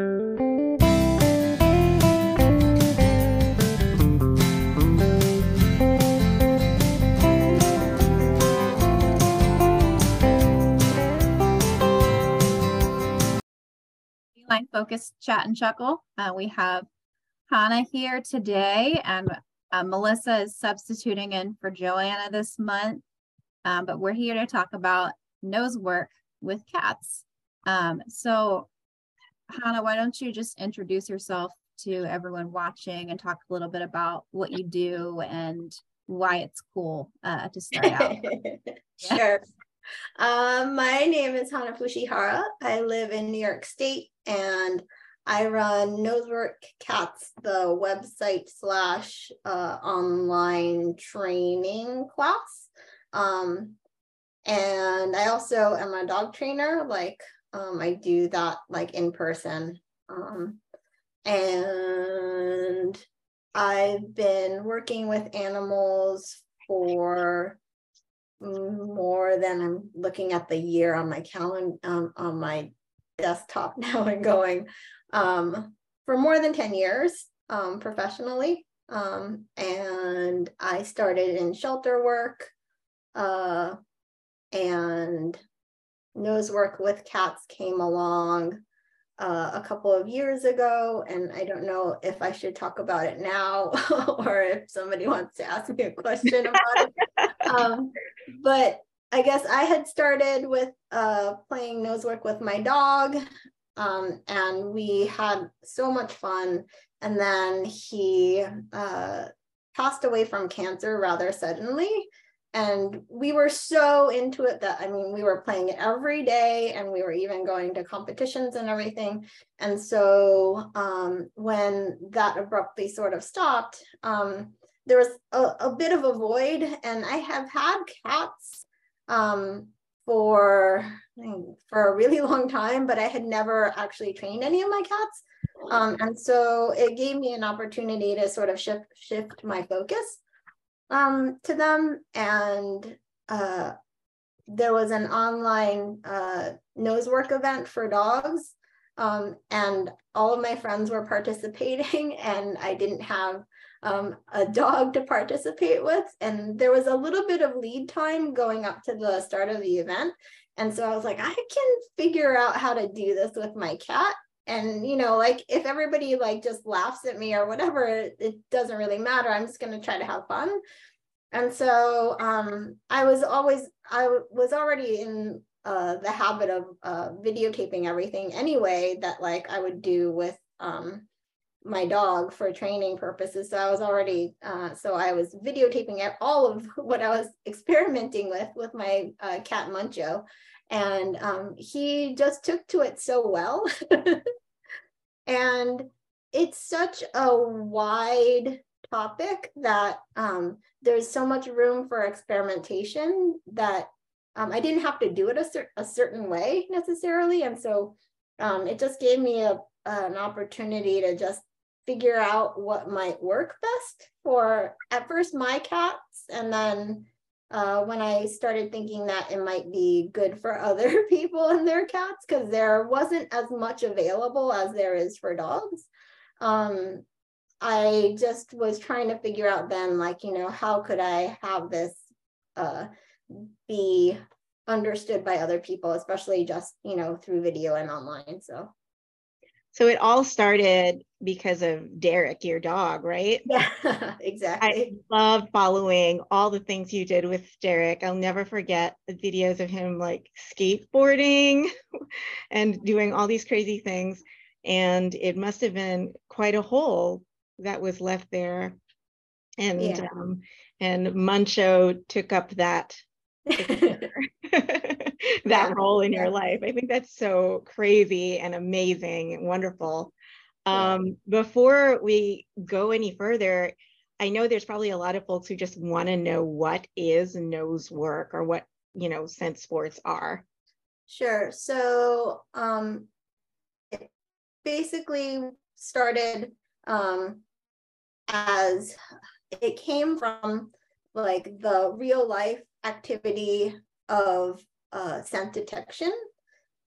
Feline Focus Chat and Chuckle. We have Hanna here today, and Melissa is substituting in for Joanna this month, but we're here to talk about nose work with cats. So Hanna, why don't you just introduce yourself to everyone watching and talk a little bit about what you do and why it's cool to start out. Sure. My name is Hanna Fushihara. I live in New York State, and I run Nosework Cats, the website / online training class. And I also am a dog trainer. Like I do that like in person. And I've been working with animals for more than, I'm looking at the year on my calendar, on my desktop now and going, for more than 10 years professionally. And I started in shelter work, and nose work with cats came along a couple of years ago, and I don't know if I should talk about it now or if somebody wants to ask me a question about it. But I guess I had started with playing nose work with my dog, and we had so much fun. And then he passed away from cancer rather suddenly. And we were so into it that, I mean, we were playing it every day, and we were even going to competitions and everything. And so when that abruptly sort of stopped, there was a bit of a void. And I have had cats for a really long time, but I had never actually trained any of my cats. And so it gave me an opportunity to sort of shift my focus to them. And there was an online nose work event for dogs, and all of my friends were participating, and I didn't have a dog to participate with, and there was a little bit of lead time going up to the start of the event. And so I was like, I can figure out how to do this with my cat. And, you know, like if everybody like just laughs at me or whatever, it doesn't really matter. I'm just going to try to have fun. And so I was already in the habit of videotaping everything anyway that like I would do with my dog for training purposes. So I was already, so I was videotaping all of what I was experimenting with my cat Muncho. And he just took to it so well. And it's such a wide topic that there's so much room for experimentation that I didn't have to do it a certain way necessarily. And so it just gave me an opportunity to just figure out what might work best for, at first, my cats, and then when I started thinking that it might be good for other people and their cats, because there wasn't as much available as there is for dogs. I just was trying to figure out then, like, you know, how could I have this be understood by other people, especially just, you know, through video and online. So it all started because of Derek, your dog, right? Yeah, exactly. I love following all the things you did with Derek. I'll never forget the videos of him like skateboarding and doing all these crazy things. And it must have been quite a hole that was left there. And, yeah. And Muncho took up that that role in your life. I think that's so crazy and amazing and wonderful. Before we go any further, I know there's probably a lot of folks who just want to know what is nose work or what, you know, scent sports are. Sure. So it basically started as it came from like the real life activity of scent detection.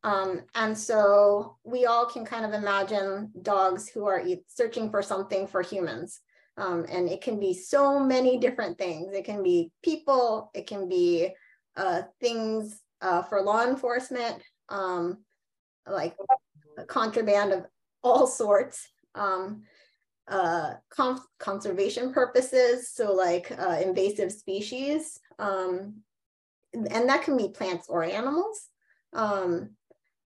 And so we all can kind of imagine dogs who are searching for something for humans. And it can be so many different things. It can be people, it can be things for law enforcement, like contraband of all sorts, conservation purposes, so like invasive species, and that can be plants or animals.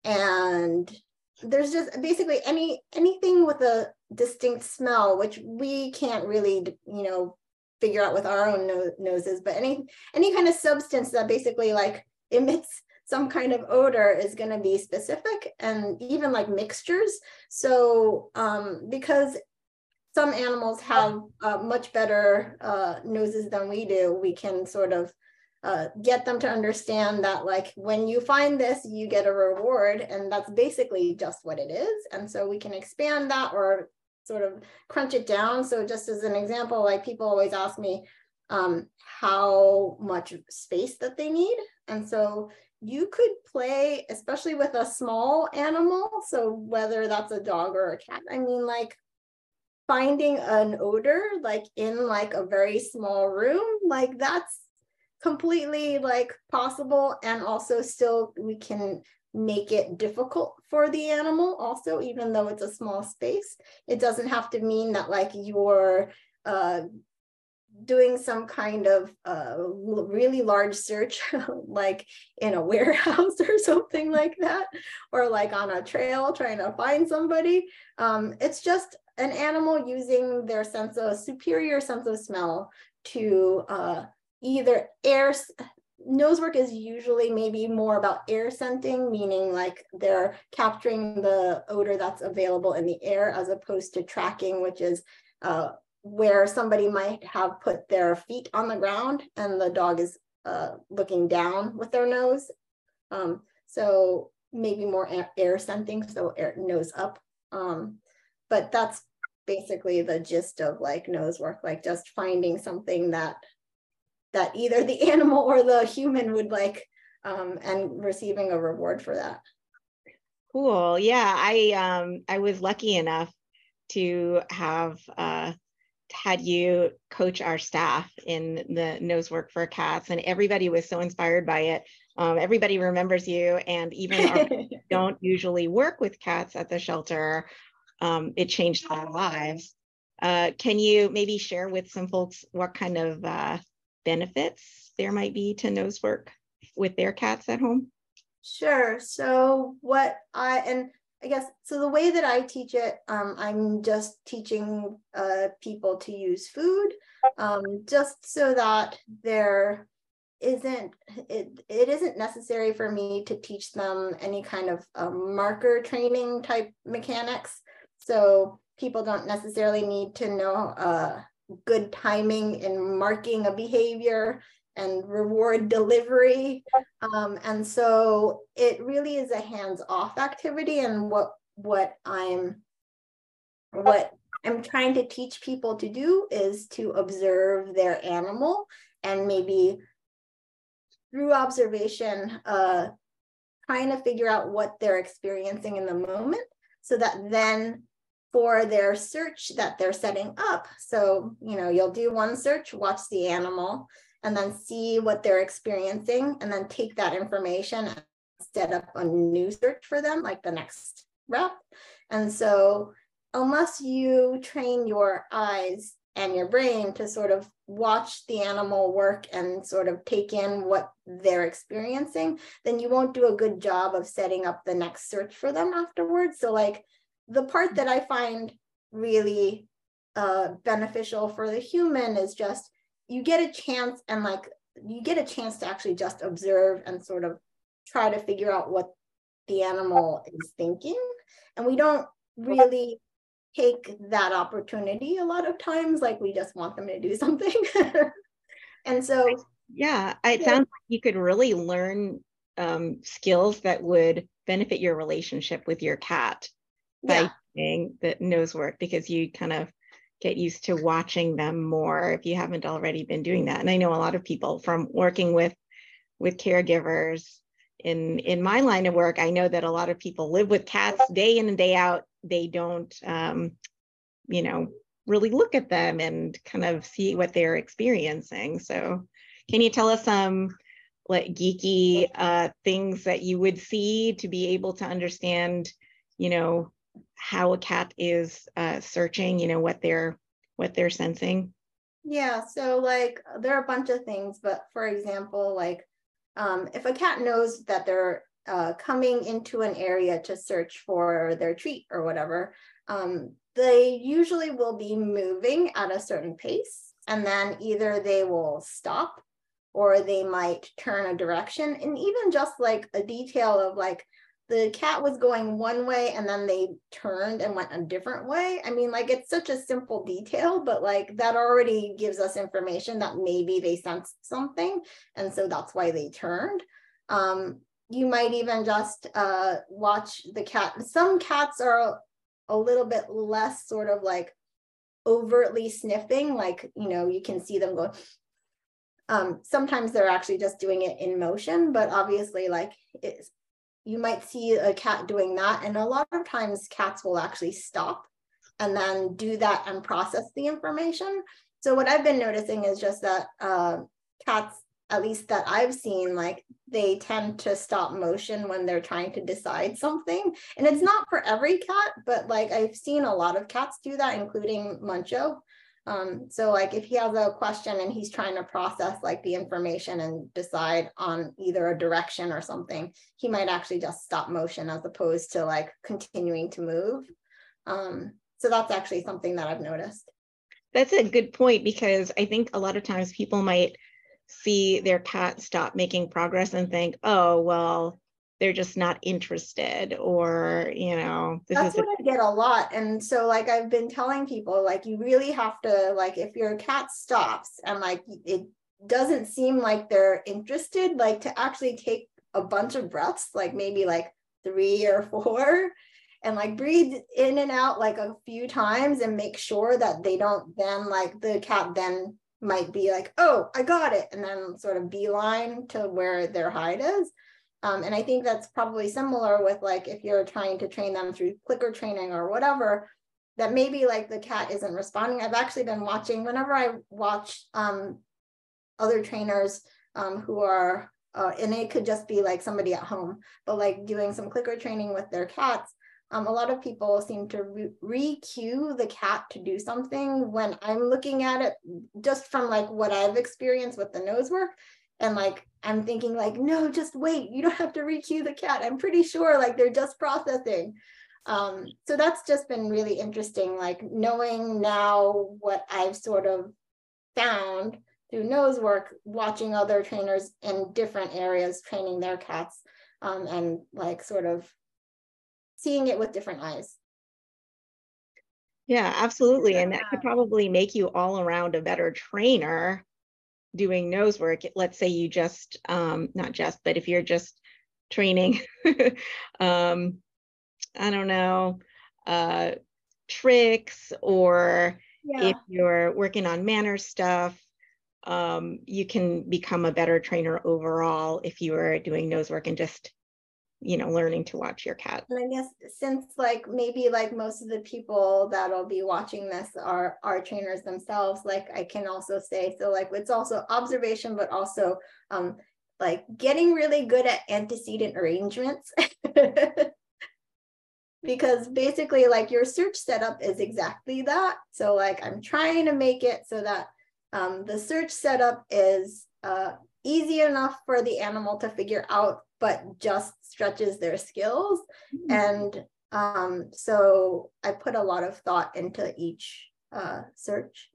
And there's just basically anything with a distinct smell, which we can't really, you know, figure out with our own noses, but any kind of substance that basically like emits some kind of odor is going to be specific, and even like mixtures. So because some animals have much better noses than we do, we can sort of get them to understand that like when you find this, you get a reward, and that's basically just what it is. And so we can expand that or sort of crunch it down. So just as an example, like people always ask me how much space that they need. And so you could play, especially with a small animal. So whether that's a dog or a cat, I mean, like finding an odor, like in like a very small room, like that's completely like possible, and also still we can make it difficult for the animal also, even though it's a small space. It doesn't have to mean that like you're doing some kind of really large search like in a warehouse or something like that, or like on a trail trying to find somebody. It's just an animal using their sense of superior sense of smell to either air. Nosework is usually maybe more about air scenting, meaning like they're capturing the odor that's available in the air, as opposed to tracking, which is where somebody might have put their feet on the ground and the dog is looking down with their nose. So maybe more air scenting, so air, nose up. But that's basically the gist of like Nosework, like just finding something that either the animal or the human would like, and receiving a reward for that. Cool. Yeah, I was lucky enough to have had you coach our staff in the Nosework for Cats, and everybody was so inspired by it. Everybody remembers you, and even our don't usually work with cats at the shelter. It changed our lives. Can you maybe share with some folks what kind of benefits there might be to Nosework with their cats at home? Sure. So the way that I teach it, I'm just teaching people to use food, just so that there isn't, it isn't necessary for me to teach them any kind of marker training type mechanics. So people don't necessarily need to know good timing in marking a behavior and reward delivery. And so it really is a hands-off activity. And what I'm trying to teach people to do is to observe their animal, and maybe through observation, trying to figure out what they're experiencing in the moment, so that then for their search that they're setting up. So, you know, you'll do one search, watch the animal, and then see what they're experiencing, and then take that information and set up a new search for them, like the next rep. And so unless you train your eyes and your brain to sort of watch the animal work and sort of take in what they're experiencing, then you won't do a good job of setting up the next search for them afterwards. So like, the part that I find really beneficial for the human is just you get a chance to actually just observe and sort of try to figure out what the animal is thinking. And we don't really take that opportunity a lot of times, like we just want them to do something. And so. Yeah, it sounds like you could really learn skills that would benefit your relationship with your cat. By doing the Nosework, because you kind of get used to watching them more if you haven't already been doing that. And I know a lot of people from working with caregivers in my line of work, I know that a lot of people live with cats day in and day out. They don't, you know, really look at them and kind of see what they're experiencing. So can you tell us some like geeky things that you would see to be able to understand, you know, how a cat is searching, you know, what they're sensing? Yeah, so like there are a bunch of things, but for example, like if a cat knows that they're coming into an area to search for their treat or whatever, they usually will be moving at a certain pace, and then either they will stop or they might turn a direction. And even just like a detail of like the cat was going one way and then they turned and went a different way. I mean, like it's such a simple detail, but like that already gives us information that maybe they sensed something. And so that's why they turned. You might even just watch the cat. Some cats are a little bit less sort of like overtly sniffing, like, you know, you can see them go. Sometimes they're actually just doing it in motion, but obviously like it's, you might see a cat doing that. And a lot of times cats will actually stop and then do that and process the information. So what I've been noticing is just that cats, at least that I've seen, like they tend to stop motion when they're trying to decide something. And it's not for every cat, but like I've seen a lot of cats do that, including Muncho. So like if he has a question and he's trying to process like the information and decide on either a direction or something, he might actually just stop motion as opposed to like continuing to move. So that's actually something that I've noticed. That's a good point, because I think a lot of times people might see their cat stop making progress and think, oh, well, they're just not interested, or, you know, that's what I get a lot. And so like I've been telling people, like you really have to, like if your cat stops and like it doesn't seem like they're interested, like to actually take a bunch of breaths, like maybe like 3 or 4, and like breathe in and out like a few times and make sure that they don't then like the cat then might be like, oh, I got it, and then sort of beeline to where their hide is. And I think that's probably similar with like if you're trying to train them through clicker training or whatever, that maybe like the cat isn't responding. I've actually been watching, whenever I watch other trainers who are, and it could just be like somebody at home, but like doing some clicker training with their cats, a lot of people seem to re-cue the cat to do something when I'm looking at it, just from like what I've experienced with the nose work. And like, I'm thinking like, no, just wait, you don't have to re-cue the cat. I'm pretty sure like they're just processing. So that's just been really interesting, like knowing now what I've sort of found through nose work, watching other trainers in different areas training their cats, and like sort of seeing it with different eyes. Yeah, absolutely. And that could probably make you all around a better trainer doing nose work. Let's say you just, not just, but if you're just training, I don't know, tricks, or if you're working on manner stuff, you can become a better trainer overall if you are doing nose work and just, you know, learning to watch your cat. And I guess since like maybe like most of the people that'll be watching this are trainers themselves, like I can also say, so like it's also observation, but also like getting really good at antecedent arrangements. Because basically like your search setup is exactly that. So like I'm trying to make it so that the search setup is easy enough for the animal to figure out, but just stretches their skills. And so I put a lot of thought into each search.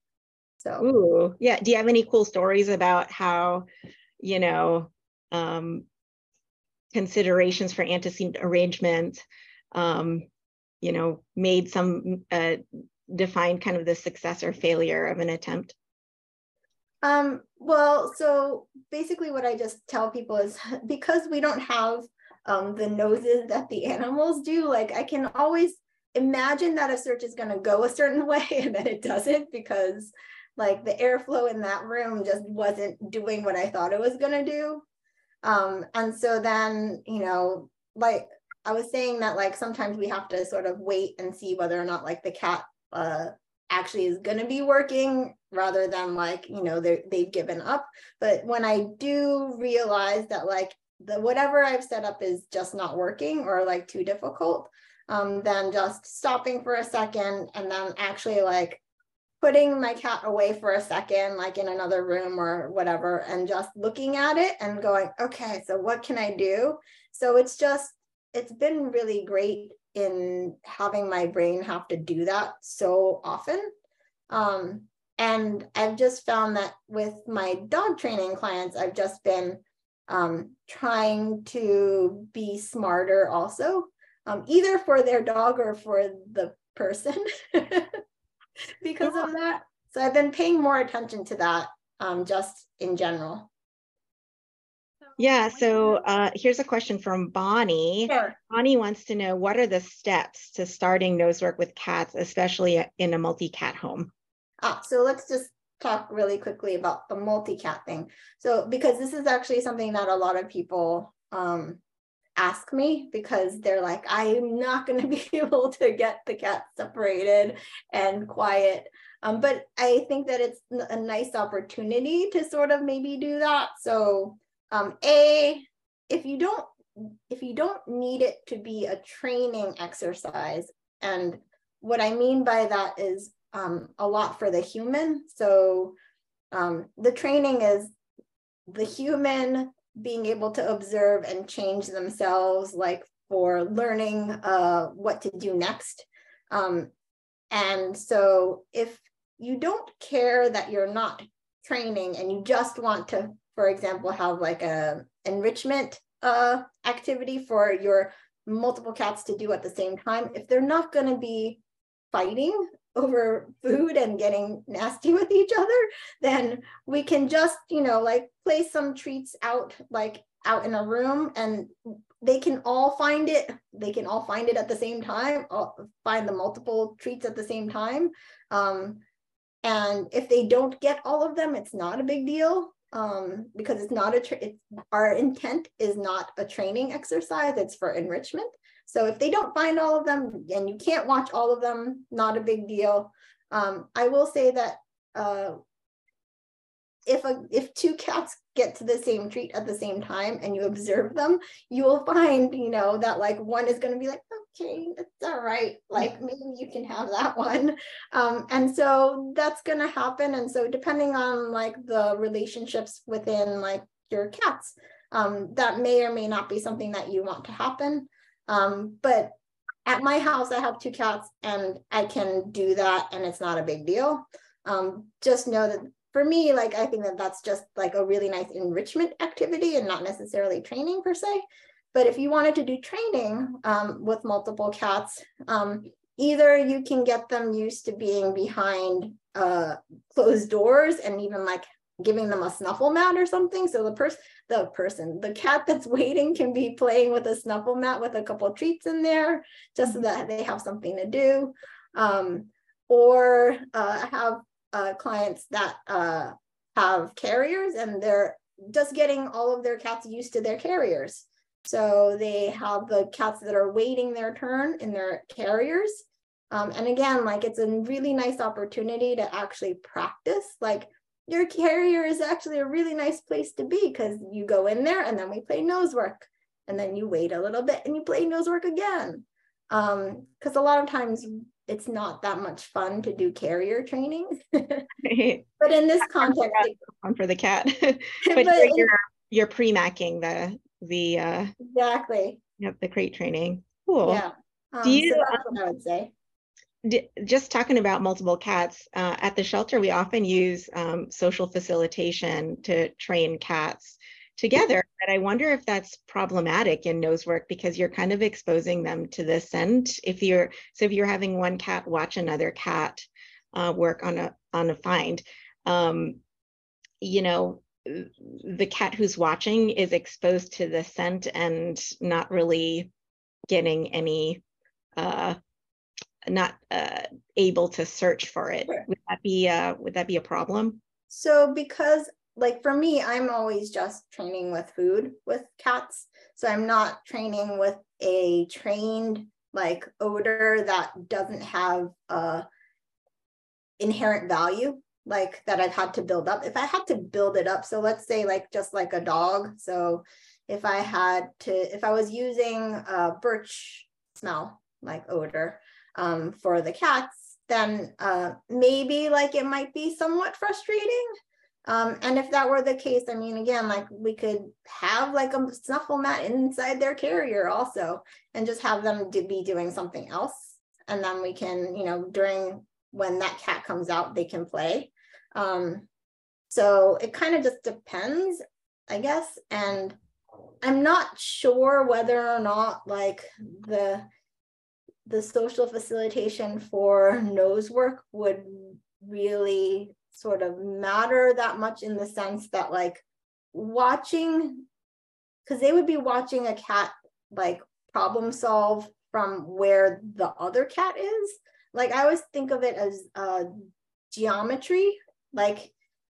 So ooh, yeah. Do you have any cool stories about how, you know, considerations for antecedent arrangement, you know, made some define kind of the success or failure of an attempt? Well, so basically what I just tell people is because we don't have the noses that the animals do, like I can always imagine that a search is going to go a certain way and then it doesn't, because like the airflow in that room just wasn't doing what I thought it was going to do. And so then, you know, like I was saying that like sometimes we have to sort of wait and see whether or not like the cat actually is going to be working rather than like, you know, they've given up. But when I do realize that like the whatever I've set up is just not working or like too difficult, then just stopping for a second and then actually like putting my cat away for a second, like in another room or whatever, and just looking at it and going, okay, so what can I do? So it's just, it's been really great in having my brain have to do that so often. And I've just found that with my dog training clients, I've just been trying to be smarter also, either for their dog or for the person. Because of that. So I've been paying more attention to that just in general. Yeah, so here's a question from Bonnie. Sure. Bonnie wants to know, what are the steps to starting nosework with cats, especially in a multi-cat home? So let's just talk really quickly about the multi-cat thing. So because this is actually something that a lot of people ask me, because they're like, I'm not going to be able to get the cat separated and quiet. But I think that it's a nice opportunity to sort of maybe do that. So if you don't need it to be a training exercise. And what I mean by that is a lot for the human. So the training is the human being able to observe and change themselves, like for learning what to do next. And so if you don't care that you're not training and you just want to, for example, have like a enrichment activity for your multiple cats to do at the same time, if they're not going to be fighting over food and getting nasty with each other, then we can just, you know, like place some treats out, like out in a room, and they can all find it. They can all find it at the same time, find the multiple treats at the same time. And if they don't get all of them, it's not a big deal, because it's not our intent is not a training exercise, it's for enrichment. So if they don't find all of them and you can't watch all of them, not a big deal. I will say that if two cats get to the same treat at the same time and you observe them, you will find, you know, that like one is going to be like, okay, that's all right. Like maybe you can have that one. And so that's going to happen. And so depending on like the relationships within like your cats, that may or may not be something that you want to happen. But at my house, I have two cats and I can do that and it's not a big deal. Just know that for me, like, I think that that's just like a really nice enrichment activity and not necessarily training per se. But if you wanted to do training with multiple cats, either you can get them used to being behind closed doors and even like giving them a snuffle mat or something. So the cat that's waiting can be playing with a snuffle mat with a couple of treats in there, just so that they have something to do. Or have clients that have carriers and they're just getting all of their cats used to their carriers. So they have the cats that are waiting their turn in their carriers. And again, like it's a really nice opportunity to actually practice. Like, your carrier is actually a really nice place to be, because you go in there and then we play nose work, and then you wait a little bit and you play nose work again. Because a lot of times it's not that much fun to do carrier training. But in this context, on for the cat, but you're pre-macking the exactly. Yep, the crate training. Cool. Yeah. So that's what I would say. Just talking about multiple cats, at the shelter, we often use social facilitation to train cats together. But I wonder if that's problematic in nosework, because you're kind of exposing them to this. And if you're having one cat watch another cat work on a find, you know, the cat who's watching is exposed to the scent and not really getting any. Not able to search for it. Sure. Would that be a problem? So because like for me, I'm always just training with food with cats. So I'm not training with a trained like odor that doesn't have inherent value, like that I've had to build up. If I had to build it up, so let's say like just like a dog. So if I had to, if I was using a birch smell like odor for the cats, then maybe like it might be somewhat frustrating. And if that were the case, I mean, again, like we could have like a snuffle mat inside their carrier also, and just have them to be doing something else. And then we can, you know, during when that cat comes out, they can play. So it kind of just depends, I guess. And I'm not sure whether or not like the social facilitation for nose work would really sort of matter that much, in the sense that like watching, because they would be watching a cat like problem solve from where the other cat is. Like I always think of it as geometry, like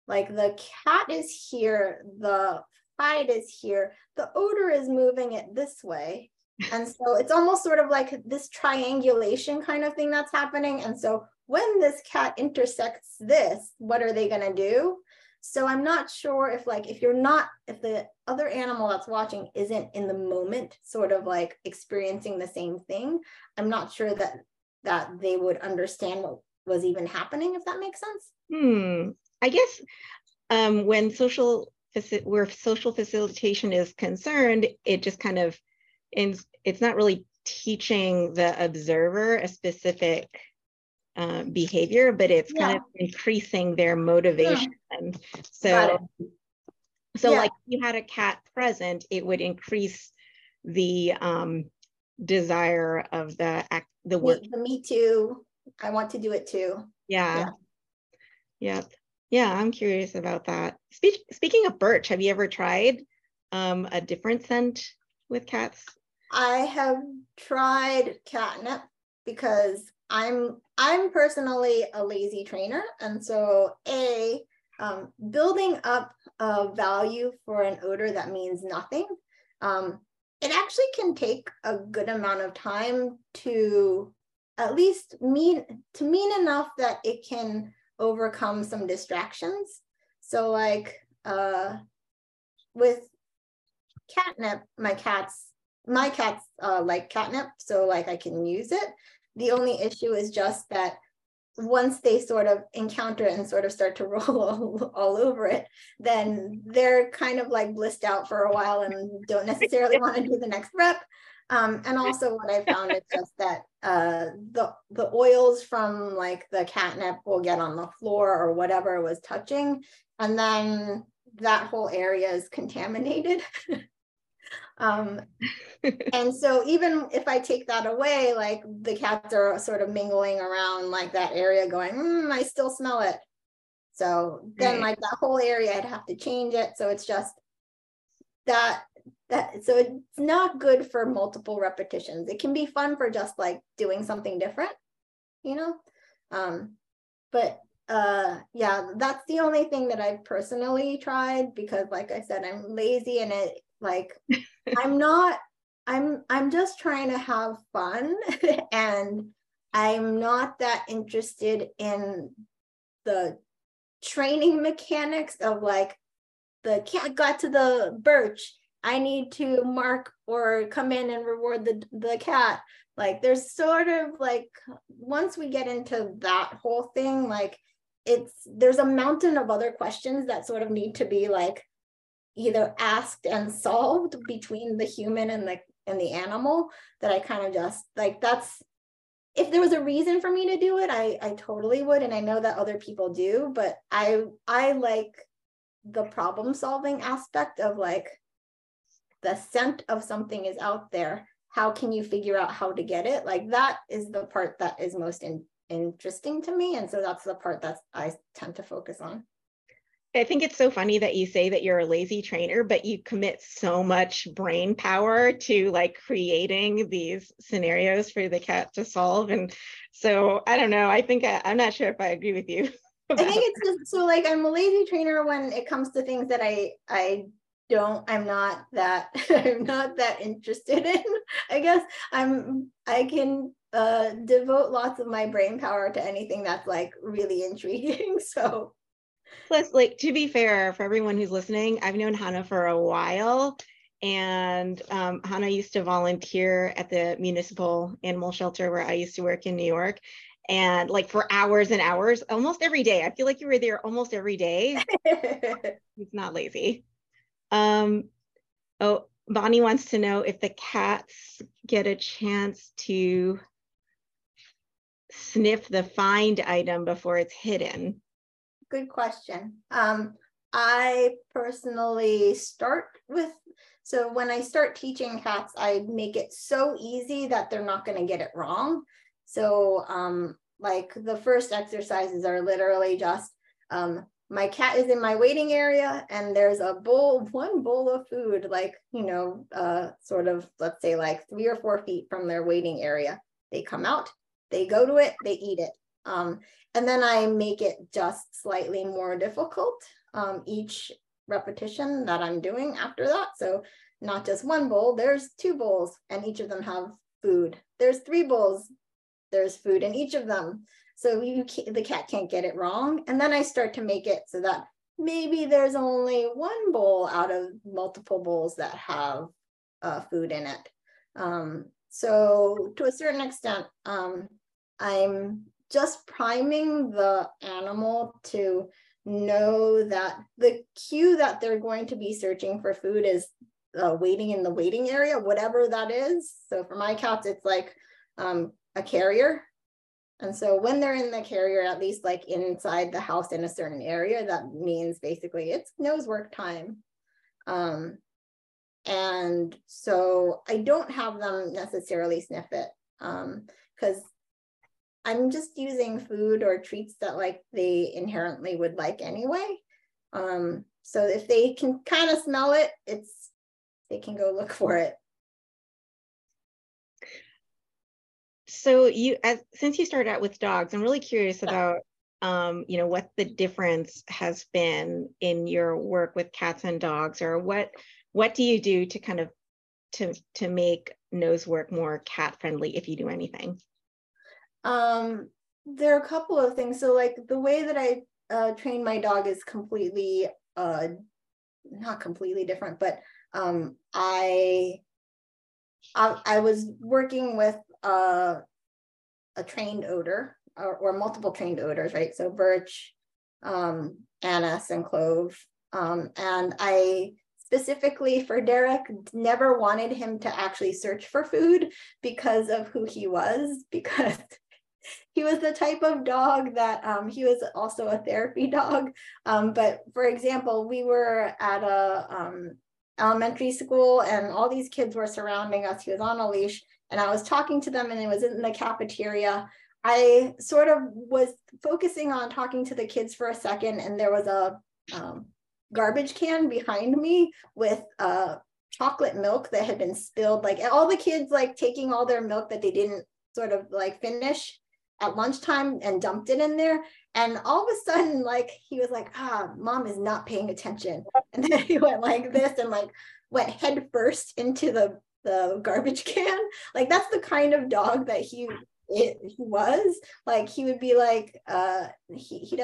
the cat is here, the hide is here, the odor is moving it this way. And so it's almost sort of like this triangulation kind of thing that's happening. And so when this cat intersects this, what are they gonna do? So I'm not sure if like, if you're not, if the other animal that's watching isn't in the moment, sort of like experiencing the same thing, I'm not sure that they would understand what was even happening, if that makes sense. I guess when social facilitation is concerned, it just kind of, it's not really teaching the observer a specific behavior, but it's kind of increasing their motivation. So like if you had a cat present, it would increase the desire of the work. Me too. I want to do it too. Yeah, I'm curious about that. Speaking of birch, have you ever tried a different scent with cats? I have tried catnip, because I'm personally a lazy trainer, and so building up a value for an odor that means nothing, it actually can take a good amount of time to at least mean enough that it can overcome some distractions. So like with catnip, my cats like catnip, so like I can use it. The only issue is just that once they sort of encounter it and sort of start to roll all over it, then they're kind of like blissed out for a while and don't necessarily want to do the next rep. And also what I found is just that the oils from like the catnip will get on the floor or whatever was touching, and then that whole area is contaminated. And so even if I take that away, like the cats are sort of mingling around like that area going, I still smell it. So then like that whole area, I'd have to change it. So it's just that, so it's not good for multiple repetitions. It can be fun for just like doing something different, you know? But that's the only thing that I've personally tried, because like I said, I'm lazy, and it, like I'm just trying to have fun, and I'm not that interested in the training mechanics of like the cat got to the birch, I need to mark or come in and reward the cat. Like there's sort of like, once we get into that whole thing, like there's a mountain of other questions that sort of need to be like either asked and solved between the human and the animal, that I kind of just like, that's, if there was a reason for me to do it, I totally would, and I know that other people do, but I like the problem solving aspect of like the scent of something is out there, how can you figure out how to get it? Like that is the part that is most interesting to me, and so that's the part that I tend to focus on. I think it's so funny that you say that you're a lazy trainer, but you commit so much brain power to like creating these scenarios for the cat to solve. And so I don't know, I'm not sure if I agree with you. I think it's just, so like I'm a lazy trainer when it comes to things that I'm not that interested in. I guess I can devote lots of my brain power to anything that's like really intriguing. So plus, like, to be fair, for everyone who's listening, I've known Hanna for a while, and Hanna used to volunteer at the municipal animal shelter where I used to work in New York, and like for hours and hours, almost every day. I feel like you were there almost every day. It's not lazy. Oh, Bonnie wants to know if the cats get a chance to sniff the find item before it's hidden. Good question. I personally start with, so when I start teaching cats, I make it so easy that they're not going to get it wrong. So like the first exercises are literally just, my cat is in my waiting area and there's one bowl of food, like, you know, sort of, let's say like 3 or 4 feet from their waiting area. They come out, they go to it, they eat it. And then I make it just slightly more difficult each repetition that I'm doing after that. So not just one bowl, there's 2 bowls and each of them have food. There's 3 bowls, there's food in each of them. So the cat can't get it wrong. And then I start to make it so that maybe there's only 1 bowl out of multiple bowls that have food in it. So to a certain extent, I'm just priming the animal to know that the cue that they're going to be searching for food is waiting in the waiting area, whatever that is. So for my cats, it's like a carrier. And so when they're in the carrier, at least like inside the house in a certain area, that means basically it's nose work time. And so I don't have them necessarily sniff it because I'm just using food or treats that like they inherently would like anyway. So if they can kind of smell it, they can go look for it. So since you started out with dogs, I'm really curious about, you know, what the difference has been in your work with cats and dogs, or what do you do to kind of, to make nose work more cat friendly, if you do anything? There are a couple of things. So like the way that I train my dog is completely, not completely different, but I was working with a trained odor or multiple trained odors, right? So birch, anise, and clove. And I specifically for Derek never wanted him to actually search for food because of who he was, because he was the type of dog that he was also a therapy dog. But for example, we were at a elementary school and all these kids were surrounding us. He was on a leash and I was talking to them and it was in the cafeteria. I sort of was focusing on talking to the kids for a second and there was a garbage can behind me with chocolate milk that had been spilled. Like all the kids like taking all their milk that they didn't sort of like finish at lunchtime and dumped it in there. And all of a sudden, like, he was like, mom is not paying attention. And then he went like this and like went head first into the garbage can. Like, that's the kind of dog that he was. Like, he would be like, he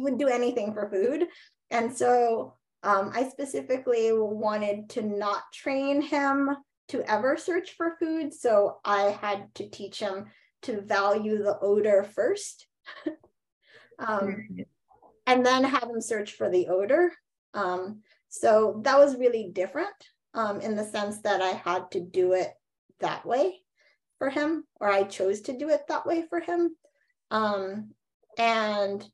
would do anything for food. And so I specifically wanted to not train him to ever search for food. So I had to teach him to value the odor first. And then have him search for the odor. So that was really different in the sense that I had to do it that way for him, or I chose to do it that way for him. And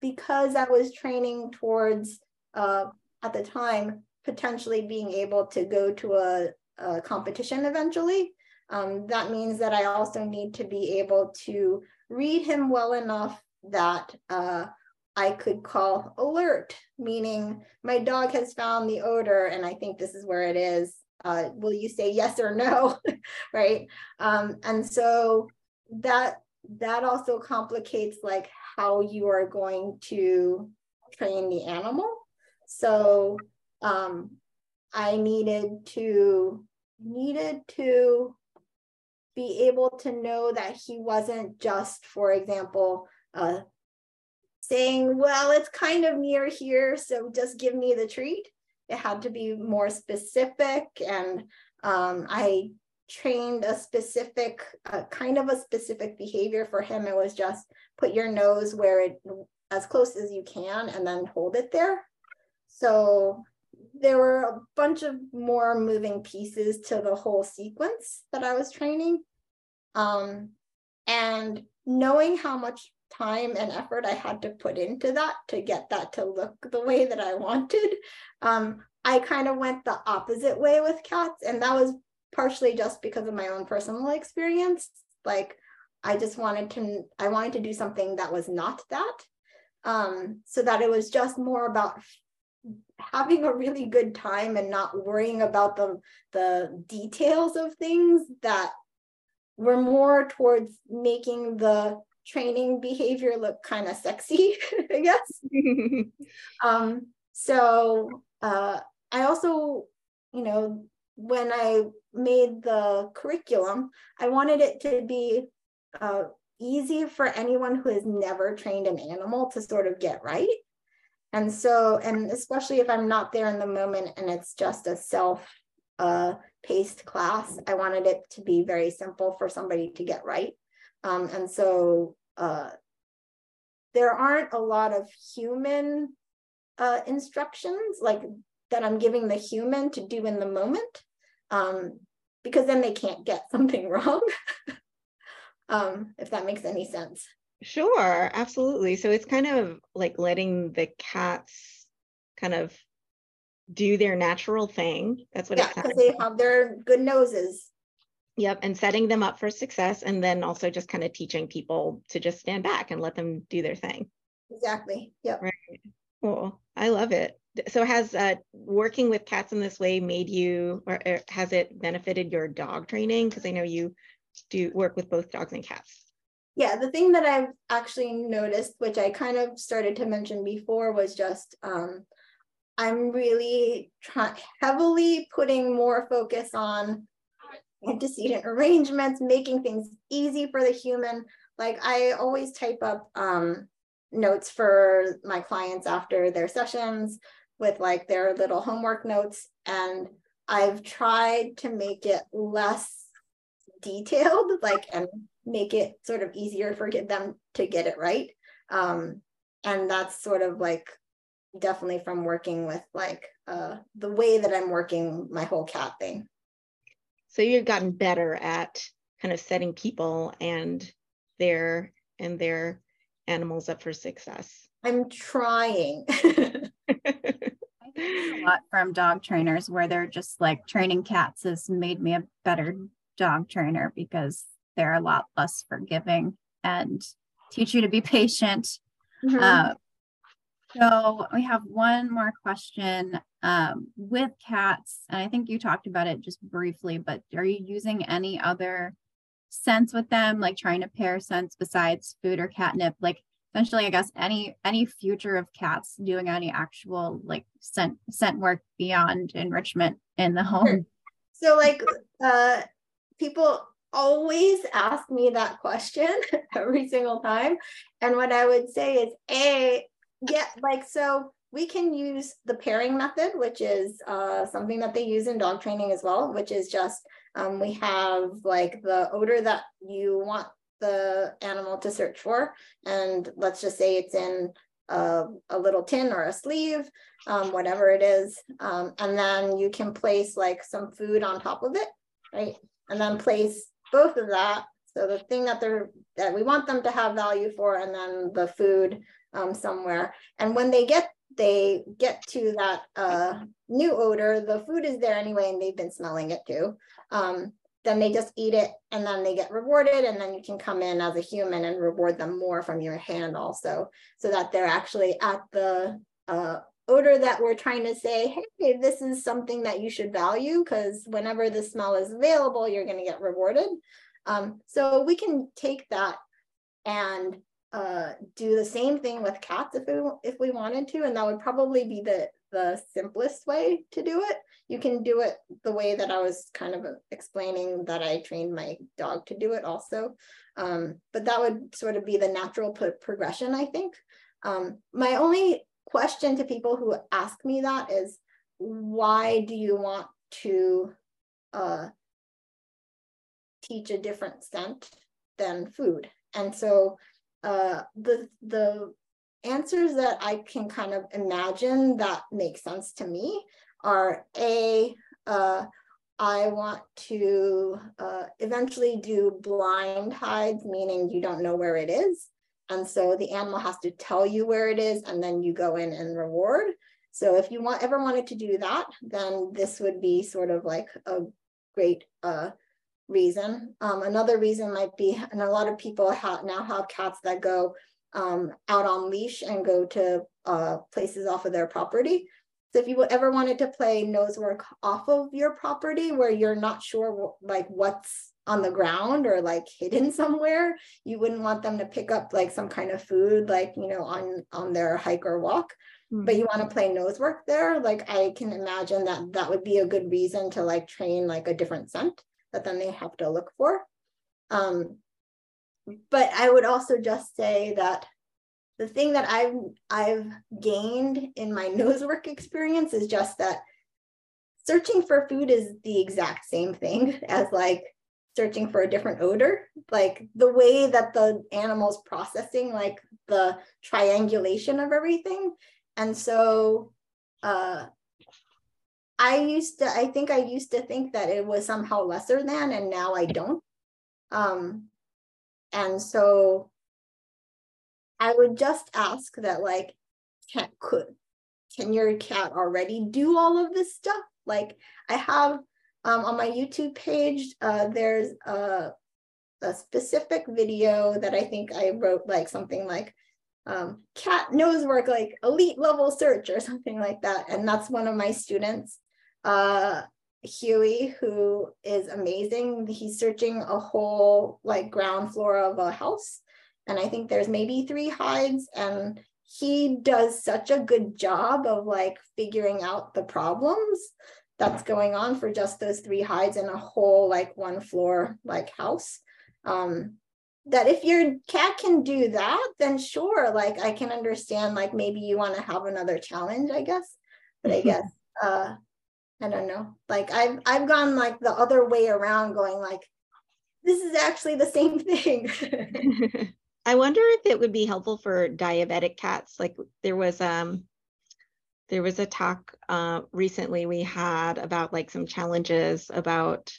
because I was training towards, at the time, potentially being able to go to a competition eventually, that means that I also need to be able to read him well enough that I could call alert, meaning my dog has found the odor and I think this is where it is. Will you say yes or no, right? And so that that also complicates like how you are going to train the animal. So I needed to be able to know that he wasn't just, for example, saying, well, it's kind of near here, so just give me the treat. It had to be more specific, and I trained a specific, kind of a specific behavior for him. It was just put your nose where it, as close as you can, and then hold it there. So there were a bunch of more moving pieces to the whole sequence that I was training. And knowing how much time and effort I had to put into that to get that to look the way that I wanted, I kind of went the opposite way with cats. And that was partially just because of my own personal experience. Like, I wanted to do something that was not that. So that it was just more about having a really good time and not worrying about the details of things that were more towards making the training behavior look kind of sexy, I guess. So I also, you know, when I made the curriculum, I wanted it to be easy for anyone who has never trained an animal to sort of get right. And so, and especially if I'm not there in the moment and it's just a self-paced class, I wanted it to be very simple for somebody to get right. And so there aren't a lot of human instructions like that I'm giving the human to do in the moment, because then they can't get something wrong, if that makes any sense. Sure, absolutely. So it's kind of like letting the cats kind of do their natural thing. That's what, yeah, because they have their good noses. Yep, and setting them up for success, and then also just kind of teaching people to just stand back and let them do their thing. Exactly. Yep. Right. Cool. I love it. So has working with cats in this way made you, or has it benefited your dog training? Because I know you do work with both dogs and cats. Yeah, the thing that I've actually noticed, which I kind of started to mention before, was just I'm really heavily putting more focus on antecedent arrangements, making things easy for the human. Like I always type up notes for my clients after their sessions with like their little homework notes. And I've tried to make it less detailed, like, and make it sort of easier for them to get it right. And that's sort of like definitely from working with like the way that I'm working my whole cat thing. So you've gotten better at kind of setting people and their animals up for success. I'm trying. I think a lot from dog trainers where they're just like, training cats has made me a better dog trainer because they're a lot less forgiving and teach you to be patient. Mm-hmm. So we have one more question with cats. And I think you talked about it just briefly, but are you using any other scents with them? Like trying to pair scents besides food or catnip? Like essentially, I guess, any future of cats doing any actual like scent work beyond enrichment in the home? Sure. So like people always ask me that question every single time. And what I would say is, so we can use the pairing method, which is something that they use in dog training as well, which is just, we have like the odor that you want the animal to search for. And let's just say it's in a little tin or a sleeve, whatever it is. And then you can place like some food on top of it, right? And then place both of that. So the thing that we want them to have value for, and then the food somewhere. And when they get to that new odor, the food is there anyway, and they've been smelling it too. Then they just eat it, and then they get rewarded. And then you can come in as a human and reward them more from your hand also, so that they're actually at the odor that we're trying to say, hey, this is something that you should value, because whenever the smell is available, you're going to get rewarded. So we can take that and do the same thing with cats if we wanted to, and that would probably be the simplest way to do it. You can do it the way that I was kind of explaining that I trained my dog to do it also, but that would sort of be the natural progression, I think. My only question to people who ask me that is, why do you want to teach a different scent than food? And so the answers that I can kind of imagine that make sense to me are I want to eventually do blind hides, meaning you don't know where it is. And so the animal has to tell you where it is, and then you go in and reward. So if you ever wanted to do that, then this would be sort of like a great reason. Another reason might be, and a lot of people now have cats that go out on leash and go to places off of their property. So if you ever wanted to play nose work off of your property where you're not sure like what's on the ground or like hidden somewhere, you wouldn't want them to pick up like some kind of food, like, you know, on their hike or walk, but you want to play nose work there. Like, I can imagine that would be a good reason to like train like a different scent that then they have to look for. But I would also just say that the thing that I've gained in my nosework experience is just that searching for food is the exact same thing as like searching for a different odor. Like, the way that the animal's processing, like the triangulation of everything. And so I think I used to think that it was somehow lesser than, and now I don't. And so I would just ask that, like, can your cat already do all of this stuff? Like, I have on my YouTube page, there's a specific video that I think I wrote like something like cat nose work, like elite level search or something like that. And that's one of my students, Huey, who is amazing. He's searching a whole like ground floor of a house, and I think there's maybe 3 hides, and he does such a good job of like figuring out the problems that's going on for just those 3 hides in a whole like 1 floor like house, that if your cat can do that, then sure, like I can understand like maybe you want to have another challenge, I guess. But I guess I don't know, like I've gone like the other way around, going like, this is actually the same thing. I wonder if it would be helpful for diabetic cats. Like, there was a talk recently we had about like some challenges about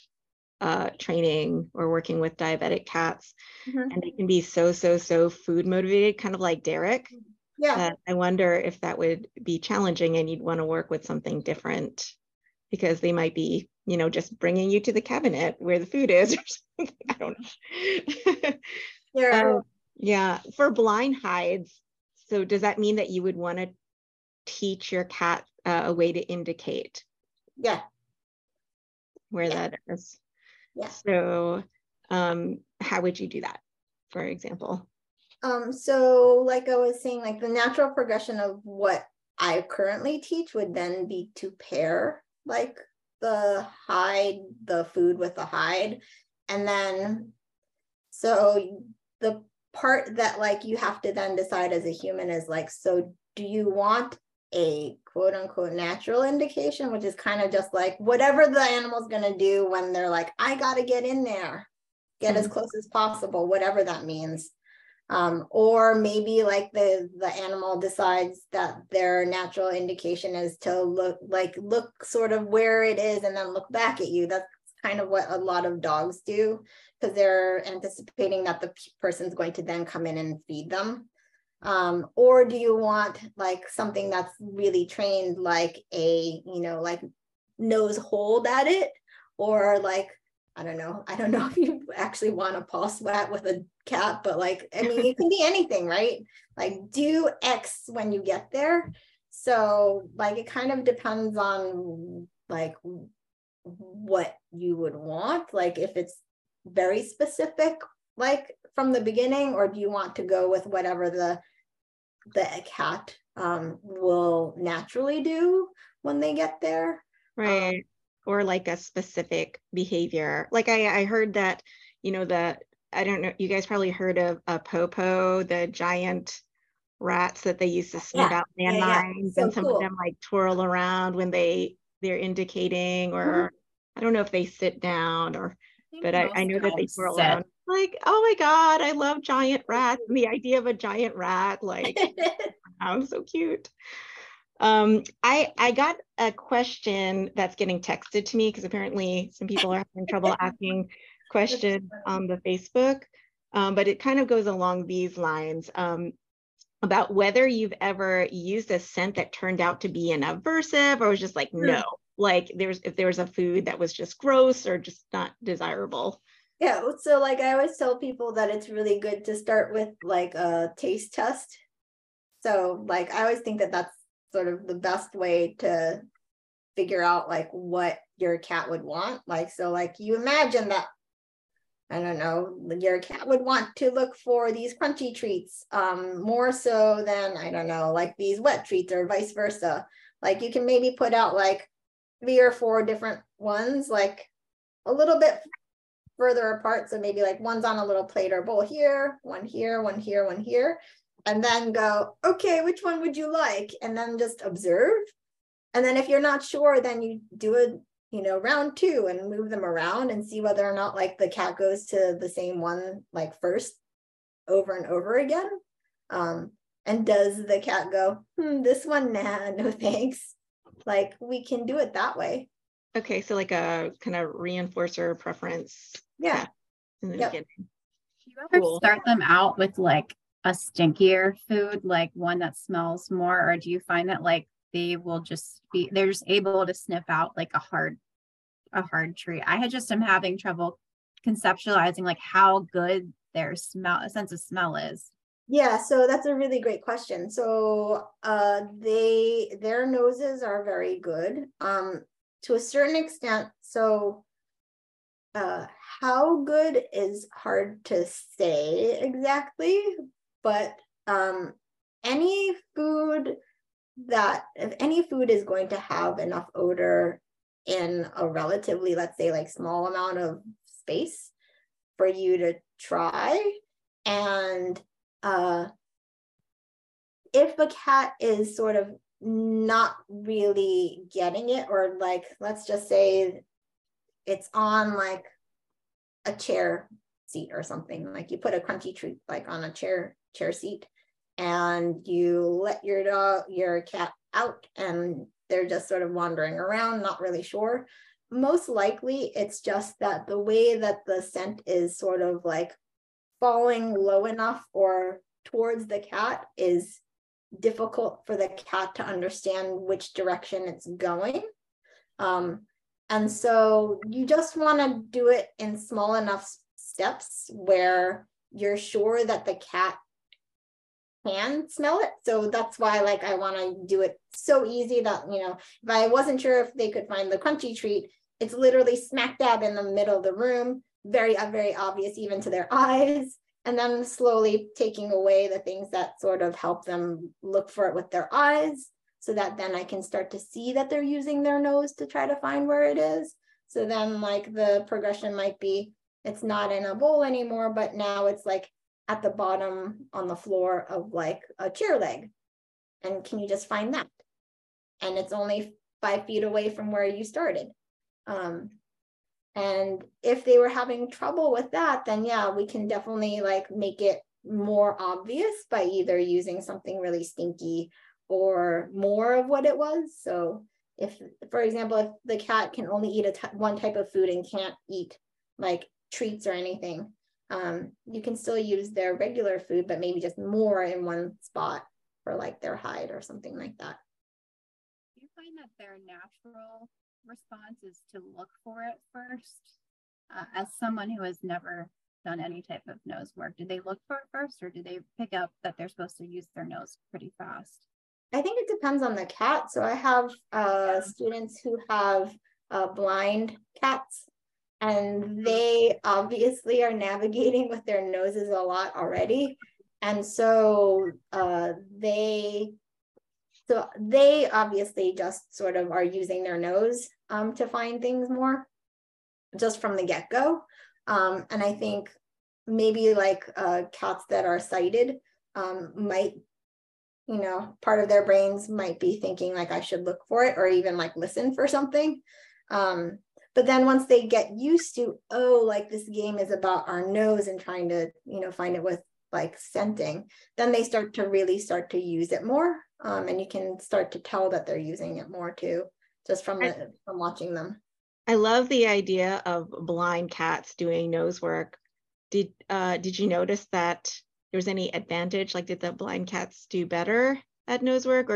training or working with diabetic cats, and they can be so food motivated, kind of like Derek. Yeah, I wonder if that would be challenging and you'd want to work with something different, because they might be, you know, just bringing you to the cabinet where the food is or something. I don't know. Yeah. Yeah, for blind hides. So does that mean that you would want to teach your cat a way to indicate? Yeah. Where that is. Yeah. So how would you do that, for example? So like I was saying, like the natural progression of what I currently teach would then be to pair like the food with the hide. And then, so the part that like you have to then decide as a human is like, so do you want a quote unquote natural indication, which is kind of just like whatever the animal's gonna do when they're like, I gotta get in there, get as close as possible, whatever that means. Or maybe like the animal decides that their natural indication is to look sort of where it is and then look back at you. That's kind of what a lot of dogs do, because they're anticipating that the person's going to then come in and feed them. Or do you want like something that's really trained, like a, you know, like nose hold at it, or like, I don't know if you actually want a paw sweat with a cat, but like, I mean, it can be anything, right? Like, do X when you get there. So like, it kind of depends on like what you would want. Like, if it's very specific, like from the beginning, or do you want to go with whatever the cat will naturally do when they get there? Right. Or like a specific behavior. Like I heard that, you know, I don't know, you guys probably heard of a popo, the giant rats that they used to sniff out landmines, so and some of them like twirl around when they're indicating, or I don't know if they sit down, or I know that they twirl around. Like, oh my God, I love giant rats. And the idea of a giant rat, like, sounds so cute. I got a question that's getting texted to me because apparently some people are having trouble asking questions on the Facebook, but it kind of goes along these lines about whether you've ever used a scent that turned out to be an aversive, or was just like, no, like if there was a food that was just gross or just not desirable. Yeah, so like I always tell people that it's really good to start with like a taste test. So like I always think that that's sort of the best way to figure out like what your cat would want. Like, so like you imagine that, I don't know, your cat would want to look for these crunchy treats more so than, I don't know, like these wet treats or vice versa. Like you can maybe put out like 3 or 4 different ones, like a little bit further apart. So maybe like one's on a little plate or bowl here, one here, one here, one here. And then go, okay, which one would you like? And then just observe. And then if you're not sure, then you do a, you know, round 2 and move them around and see whether or not like the cat goes to the same one like first over and over again. And does the cat go, this one, nah, no thanks. Like we can do it that way. Okay, so like a kind of reinforcer preference. Yeah. In the beginning. You ever start them out with like a stinkier food, like one that smells more, or do you find that like they will just be, they're just able to sniff out like a hard treat? I had just am having trouble conceptualizing like how good their sense of smell is. Yeah, so that's a really great question. So their noses are very good to a certain extent. So how good is hard to say exactly. But if any food is going to have enough odor in a relatively, let's say like small amount of space for you to try. And if a cat is sort of not really getting it, or like, let's just say it's on like a chair seat or something, like you put a crunchy treat like on a chair seat and you let your cat out and they're just sort of wandering around, not really sure. Most likely it's just that the way that the scent is sort of like falling low enough or towards the cat is difficult for the cat to understand which direction it's going. And so you just want to do it in small enough steps where you're sure that the cat can smell it. So that's why like I want to do it so easy that, you know, if I wasn't sure if they could find the crunchy treat, it's literally smack dab in the middle of the room, very, very obvious even to their eyes, and then slowly taking away the things that sort of help them look for it with their eyes, so that then I can start to see that they're using their nose to try to find where it is. So then like the progression might be, it's not in a bowl anymore, but now it's like at the bottom on the floor of like a chair leg. And can you just find that? And it's only 5 feet away from where you started. And if they were having trouble with that, then yeah, we can definitely like make it more obvious by either using something really stinky or more of what it was. So if, for example, if the cat can only eat one type of food and can't eat like treats or anything, you can still use their regular food, but maybe just more in one spot for like their hide or something like that. Do you find that their natural response is to look for it first? As someone who has never done any type of nose work, do they look for it first, or do they pick up that they're supposed to use their nose pretty fast? I think it depends on the cat. So I have students who have blind cats, and they obviously are navigating with their noses a lot already. And so they obviously just sort of are using their nose to find things more just from the get-go. And I think maybe like cats that are sighted might, you know, part of their brains might be thinking like I should look for it or even like listen for something. But then once they get used to, oh, like this game is about our nose and trying to, you know, find it with like scenting, then they start to really start to use it more. And you can start to tell that they're using it more too, just from watching them. I love the idea of blind cats doing nose work. Did you notice that there was any advantage? Like, did the blind cats do better at nose work,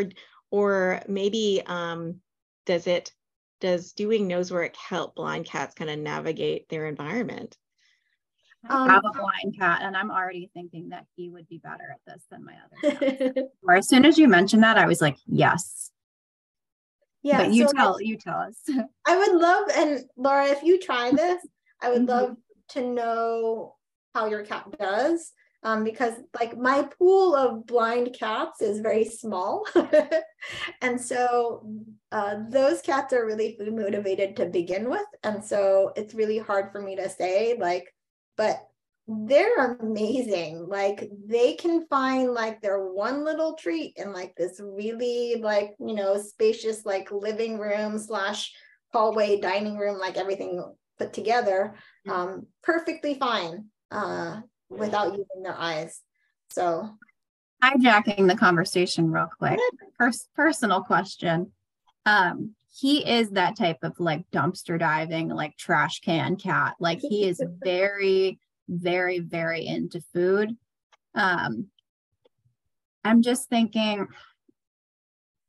or maybe does doing nose work help blind cats kind of navigate their environment? I have a blind cat, and I'm already thinking that he would be better at this than my other cats. Or as soon as you mentioned that, I was like, yes. Yeah, but you tell us. I would love, and Laura, if you try this, I would love to know how your cat does, because like my pool of blind cats is very small. And so those cats are really food motivated to begin with. And so it's really hard for me to say like, but they're amazing. Like they can find like their one little treat in like this really like, you know, spacious, like living room / hallway, dining room, like everything put together perfectly fine without using their eyes. So hijacking the conversation real quick, personal question. He is that type of like dumpster diving, like trash can cat. Like he is very, very, very into food. I'm just thinking,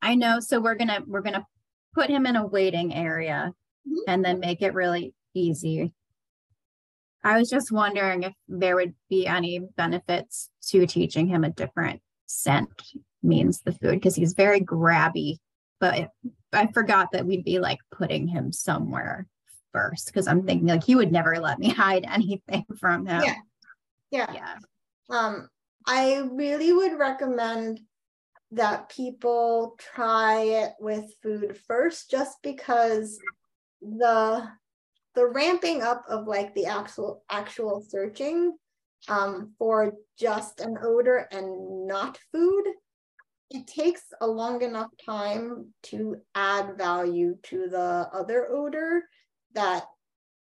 I know. So we're gonna put him in a waiting area and then make it really easy. I was just wondering if there would be any benefits to teaching him a different scent means the food, because he's very grabby. But I forgot that we'd be like putting him somewhere first, because I'm thinking like he would never let me hide anything from him. Yeah. I really would recommend that people try it with food first, just because the ramping up of like the actual searching for just an odor and not food, it takes a long enough time to add value to the other odor that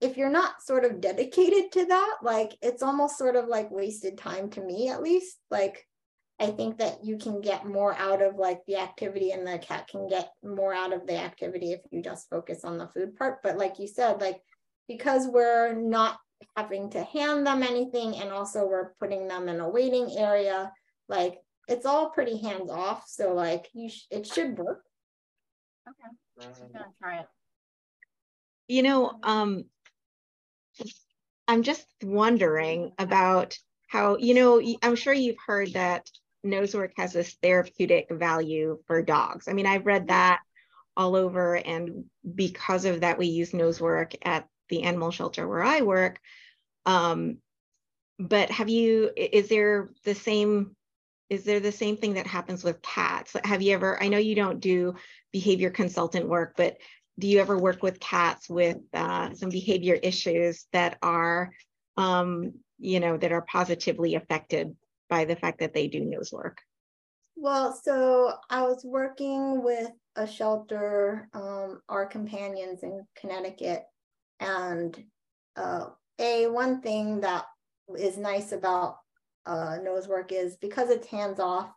if you're not sort of dedicated to that, like it's almost sort of like wasted time, to me at least. Like I think that you can get more out of like the activity, and the cat can get more out of the activity if you just focus on the food part. But like you said, like because we're not having to hand them anything, and also we're putting them in a waiting area, like it's all pretty hands off. So like it should work. Okay, I'm gonna try it. You know, I'm just wondering about how, you know, I'm sure you've heard that Nosework has this therapeutic value for dogs. I mean, I've read that all over, and because of that, we use Nosework at the animal shelter where I work. But is there the same thing that happens with cats? Have you ever, I know you don't do behavior consultant work, but do you ever work with cats with some behavior issues that are, you know, that are positively affected by the fact that they do nose work? Well, so I was working with a shelter, Our Companions in Connecticut. And one thing that is nice about nose work is because it's hands off,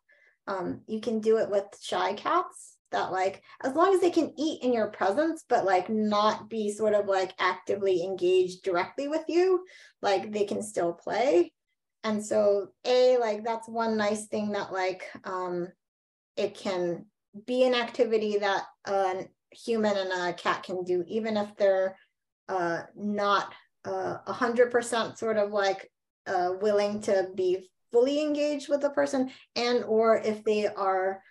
you can do it with shy cats that, like, as long as they can eat in your presence but like not be sort of like actively engaged directly with you, like they can still play. And so like that's one nice thing that like it can be an activity that a human and a cat can do, even if they're not 100% sort of like willing to be fully engaged with a person, and or if they are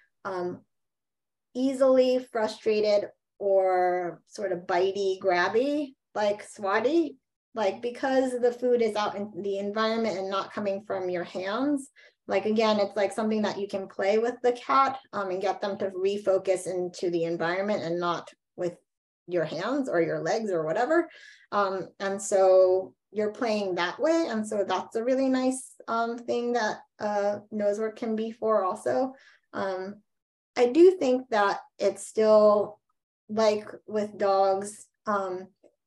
easily frustrated or sort of bitey, grabby, like swatty, like, because the food is out in the environment and not coming from your hands, like, again, it's like something that you can play with the cat and get them to refocus into the environment and not with your hands or your legs or whatever. And so you're playing that way. And so that's a really nice thing that Nosework can be for also. I do think that it's still, like with dogs,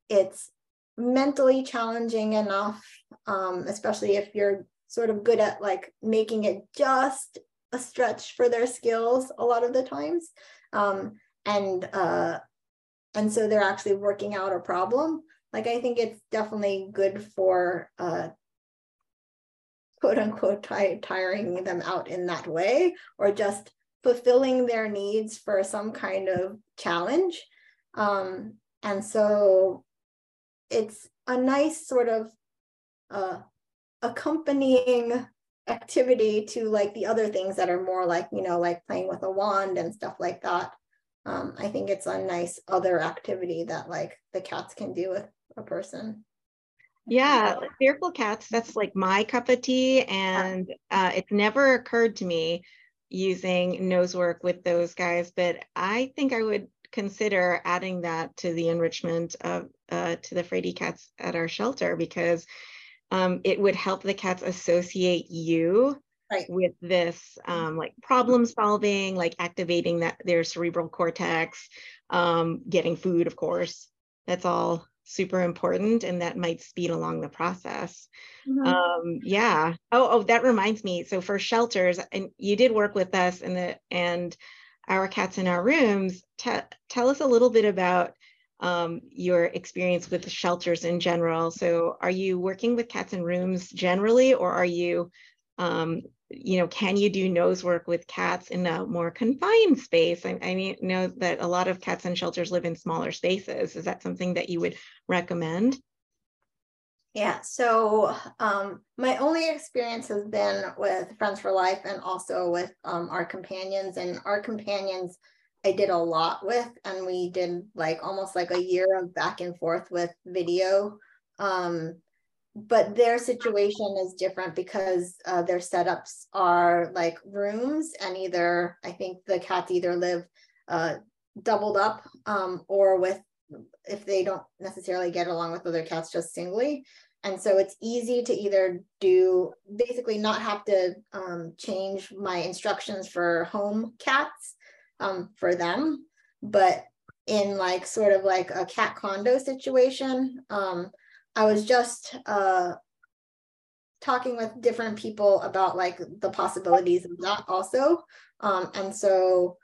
it's mentally challenging enough, especially if you're sort of good at like making it just a stretch for their skills a lot of the times. And so they're actually working out a problem. Like, I think it's definitely good for quote unquote tiring them out in that way, or just fulfilling their needs for some kind of challenge. And so it's a nice sort of accompanying activity to like the other things that are more like, you know, like playing with a wand and stuff like that. I think it's a nice other activity that like the cats can do with a person. Yeah, like fearful cats, that's like my cup of tea. And it's never occurred to me using Nosework with those guys, but I think I would consider adding that to the enrichment of to the Fraidy cats at our shelter, because it would help the cats associate you with this like problem solving, like activating that their cerebral cortex, getting food, of course, that's all super important, and that might speed along the process. Mm-hmm. Yeah. Oh, that reminds me. So for shelters, and you did work with us in the and Our Cats in Our Rooms. Tell us a little bit about your experience with the shelters in general. So are you working with cats in rooms generally, or are you, you know, can you do Nosework with cats in a more confined space? I know that a lot of cats in shelters live in smaller spaces. Is that something that you would recommend? Yeah, so my only experience has been with Friends for Life and also with Our Companions. And Our Companions I did a lot with, and we did like almost like a year of back and forth with video. But their situation is different because their setups are like rooms, and either I think the cats either live doubled up or with, if they don't necessarily get along with other cats, just singly. And so it's easy to either do, basically not have to change my instructions for home cats for them, but in like sort of like a cat condo situation, I was just talking with different people about like the possibilities of that also. And so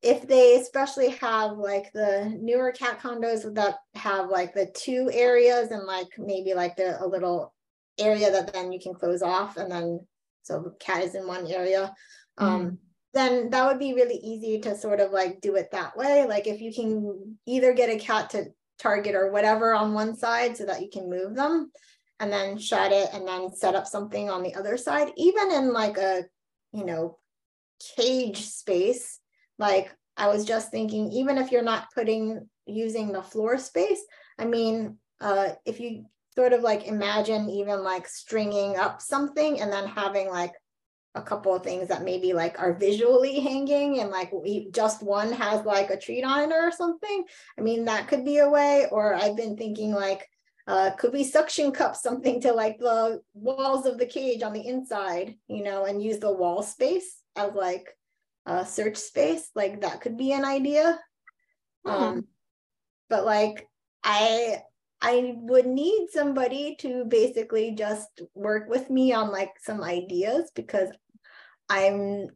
if they especially have like the newer cat condos that have like the two areas and like maybe like a little area that then you can close off, and then so the cat is in one area, then that would be really easy to sort of like do it that way. Like if you can either get a cat to target or whatever on one side so that you can move them, and then shut it, and then set up something on the other side, even in like a, you know, cage space. Like I was just thinking, even if you're not using the floor space, I mean, if you sort of like imagine even like stringing up something and then having like a couple of things that maybe like are visually hanging, and like just one has like a treat on it or something. I mean, that could be a way. Or I've been thinking like, could we suction cup something to like the walls of the cage on the inside, you know, and use the wall space as like a search space? Like that could be an idea. But like I would need somebody to basically just work with me on like some ideas, because I'm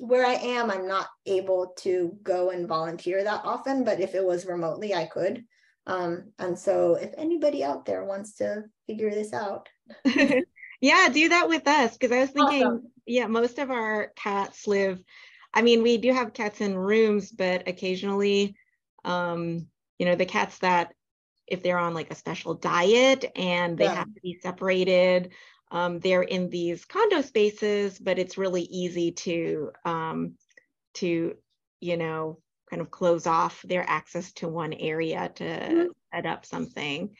where I am, I'm not able to go and volunteer that often, but if it was remotely, I could. And so if anybody out there wants to figure this out. Yeah, do that with us. Because I was thinking, awesome. Yeah, most of our cats live, I mean, we do have cats in rooms, but occasionally, you know, the cats that, if they're on like a special diet and they have to be separated, they're in these condo spaces, but it's really easy to you know, kind of close off their access to one area to set up something.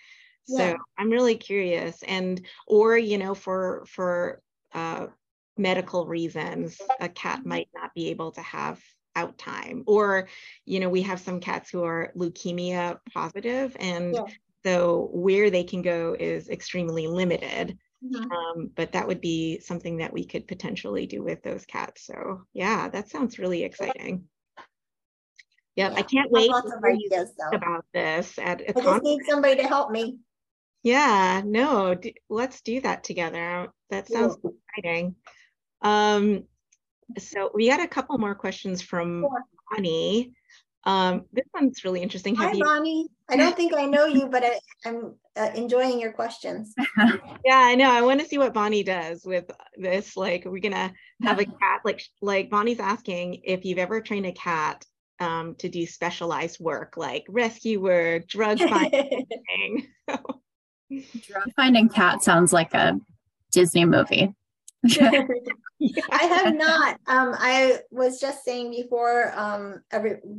Yeah. So I'm really curious, and or you know, for medical reasons, a cat might not be able to have out time, or you know, we have some cats who are leukemia positive, and so where they can go is extremely limited. Mm-hmm. But that would be something that we could potentially do with those cats. So yeah, that sounds really exciting. Yep, yeah. I can't wait about this at a conference. I just need somebody to help me. Yeah, no, let's do that together. That sounds exciting. So we got a couple more questions from Bonnie. This one's really interesting. Hi, Bonnie. I don't think I know you, but I'm enjoying your questions. Yeah, I know. I want to see what Bonnie does with this. Like, we're gonna have a cat. Like Bonnie's asking if you've ever trained a cat to do specialized work, like rescue work, drug finding. Drug finding cat sounds like a Disney movie. Yeah. I have not. I was just saying before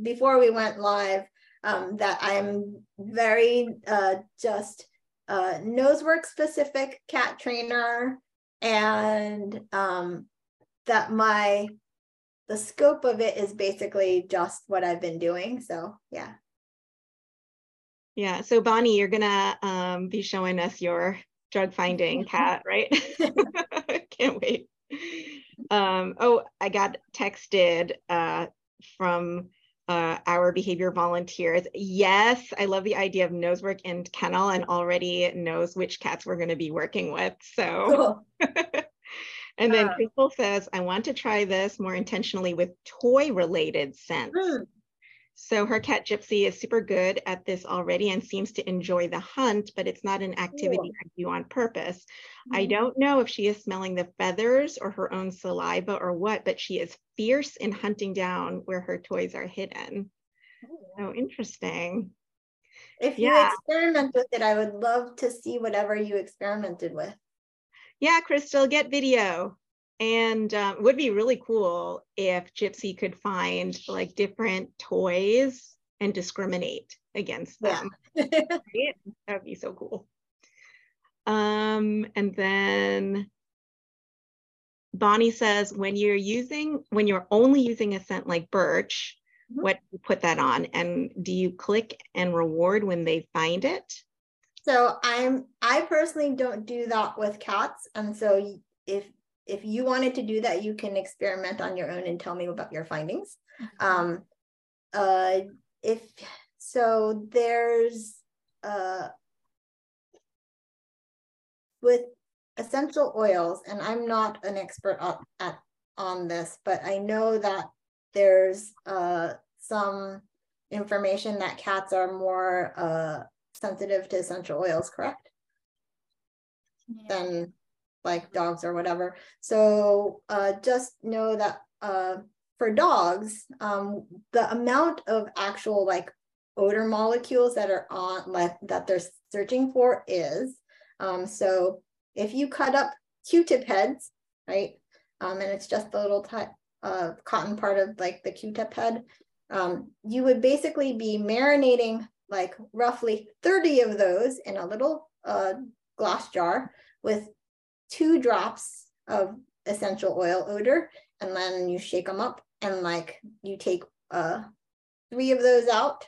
before we went live that I'm very just Nosework specific cat trainer, and that the scope of it is basically just what I've been doing. So yeah. Yeah. So Bonnie, you're gonna be showing us your drug finding cat, right? Can't wait. Oh, I got texted from our behavior volunteers. Yes, I love the idea of Nosework and kennel, and already knows which cats we're going to be working with. So, cool. And then Crystal says, I want to try this more intentionally with toy related scents. Mm. So her cat Gypsy is super good at this already and seems to enjoy the hunt, but it's not an activity I do on purpose. Mm-hmm. I don't know if she is smelling the feathers or her own saliva or what, but she is fierce in hunting down where her toys are hidden. So interesting. If you experiment with it, I would love to see whatever you experimented with. Yeah, Crystal, get video. And it would be really cool if Gypsy could find like different toys and discriminate against them. Yeah. Right? That would be so cool. And then Bonnie says, when you're only using a scent like birch, what do you put that on? And do you click and reward when they find it? So I personally don't do that with cats. And so if you wanted to do that, you can experiment on your own and tell me about your findings. With essential oils, and I'm not an expert on this, but I know that there's some information that cats are more sensitive to essential oils, correct? Yeah. Than like dogs or whatever. So just know that for dogs, the amount of actual like odor molecules that are on like that they're searching for is so if you cut up Q-tip heads, right, and it's just the little cotton part of like the Q-tip head, you would basically be marinating like roughly 30 of those in a little glass jar with 2 drops of essential oil odor, and then you shake them up and like you take 3 of those out,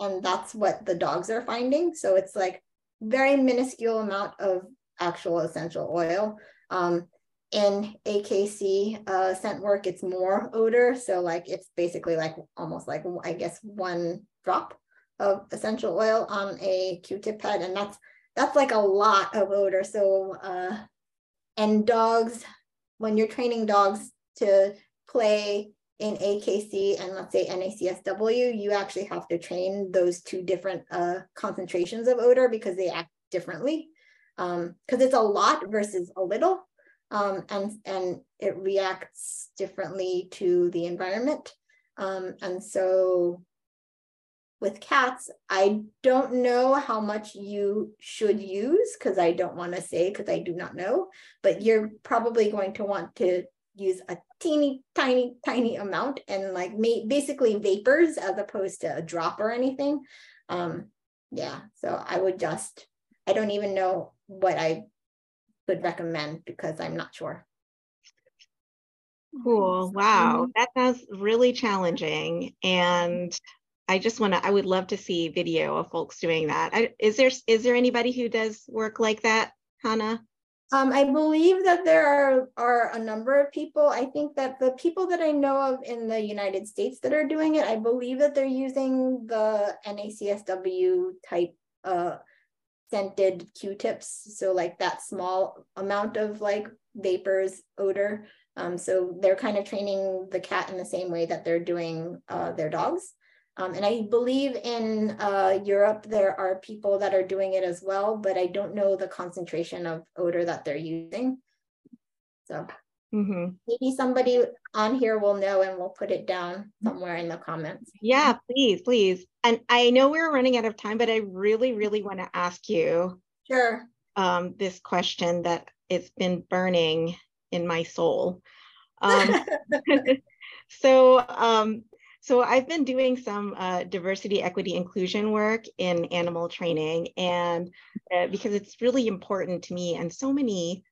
and that's what the dogs are finding. So it's like very minuscule amount of actual essential oil. In AKC scent work, it's more odor. So like it's basically like almost like I guess 1 drop of essential oil on a Q-tip head, and that's like a lot of odor. So and dogs, when you're training dogs to play in AKC and let's say NACSW, you actually have to train those 2 different concentrations of odor because they act differently. Because it's a lot versus a little, and it reacts differently to the environment. And so with cats, I don't know how much you should use because I don't want to say because I do not know, but you're probably going to want to use a teeny, tiny, tiny amount and like basically vapors as opposed to a drop or anything. Yeah, so I would just, I don't even know what I would recommend because I'm not sure. Cool, wow, that sounds really challenging. And I just wanna, I would love to see video of folks doing that. Is there anybody who does work like that, Hanna? I believe that there are a number of people. I think that the people that I know of in the United States that are doing it, I believe that they're using the NACSW type scented Q-tips. So like that small amount of like vapors, odor. So they're kind of training the cat in the same way that they're doing their dogs. And I believe in Europe, there are people that are doing it as well, but I don't know the concentration of odor that they're using. So maybe somebody on here will know and we'll put it down somewhere in the comments. Yeah, please, please. And I know we're running out of time, but I really, really want to ask you this question that it's been burning in my soul. So I've been doing some diversity, equity, inclusion work in animal training, and because it's really important to me and so many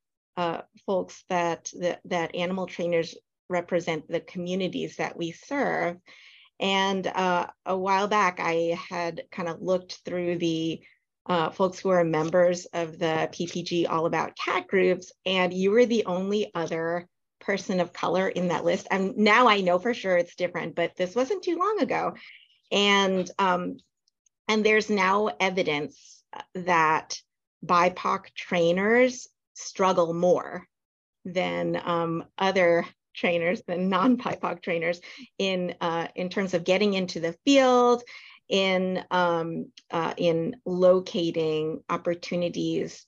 folks that animal trainers represent the communities that we serve. And a while back, I had kind of looked through the folks who are members of the PPG All About Cat groups, and you were the only other person of color in that list. And now I know for sure it's different, but this wasn't too long ago. And there's now evidence that BIPOC trainers struggle more than other trainers, than non-BIPOC trainers in terms of getting into the field, in locating opportunities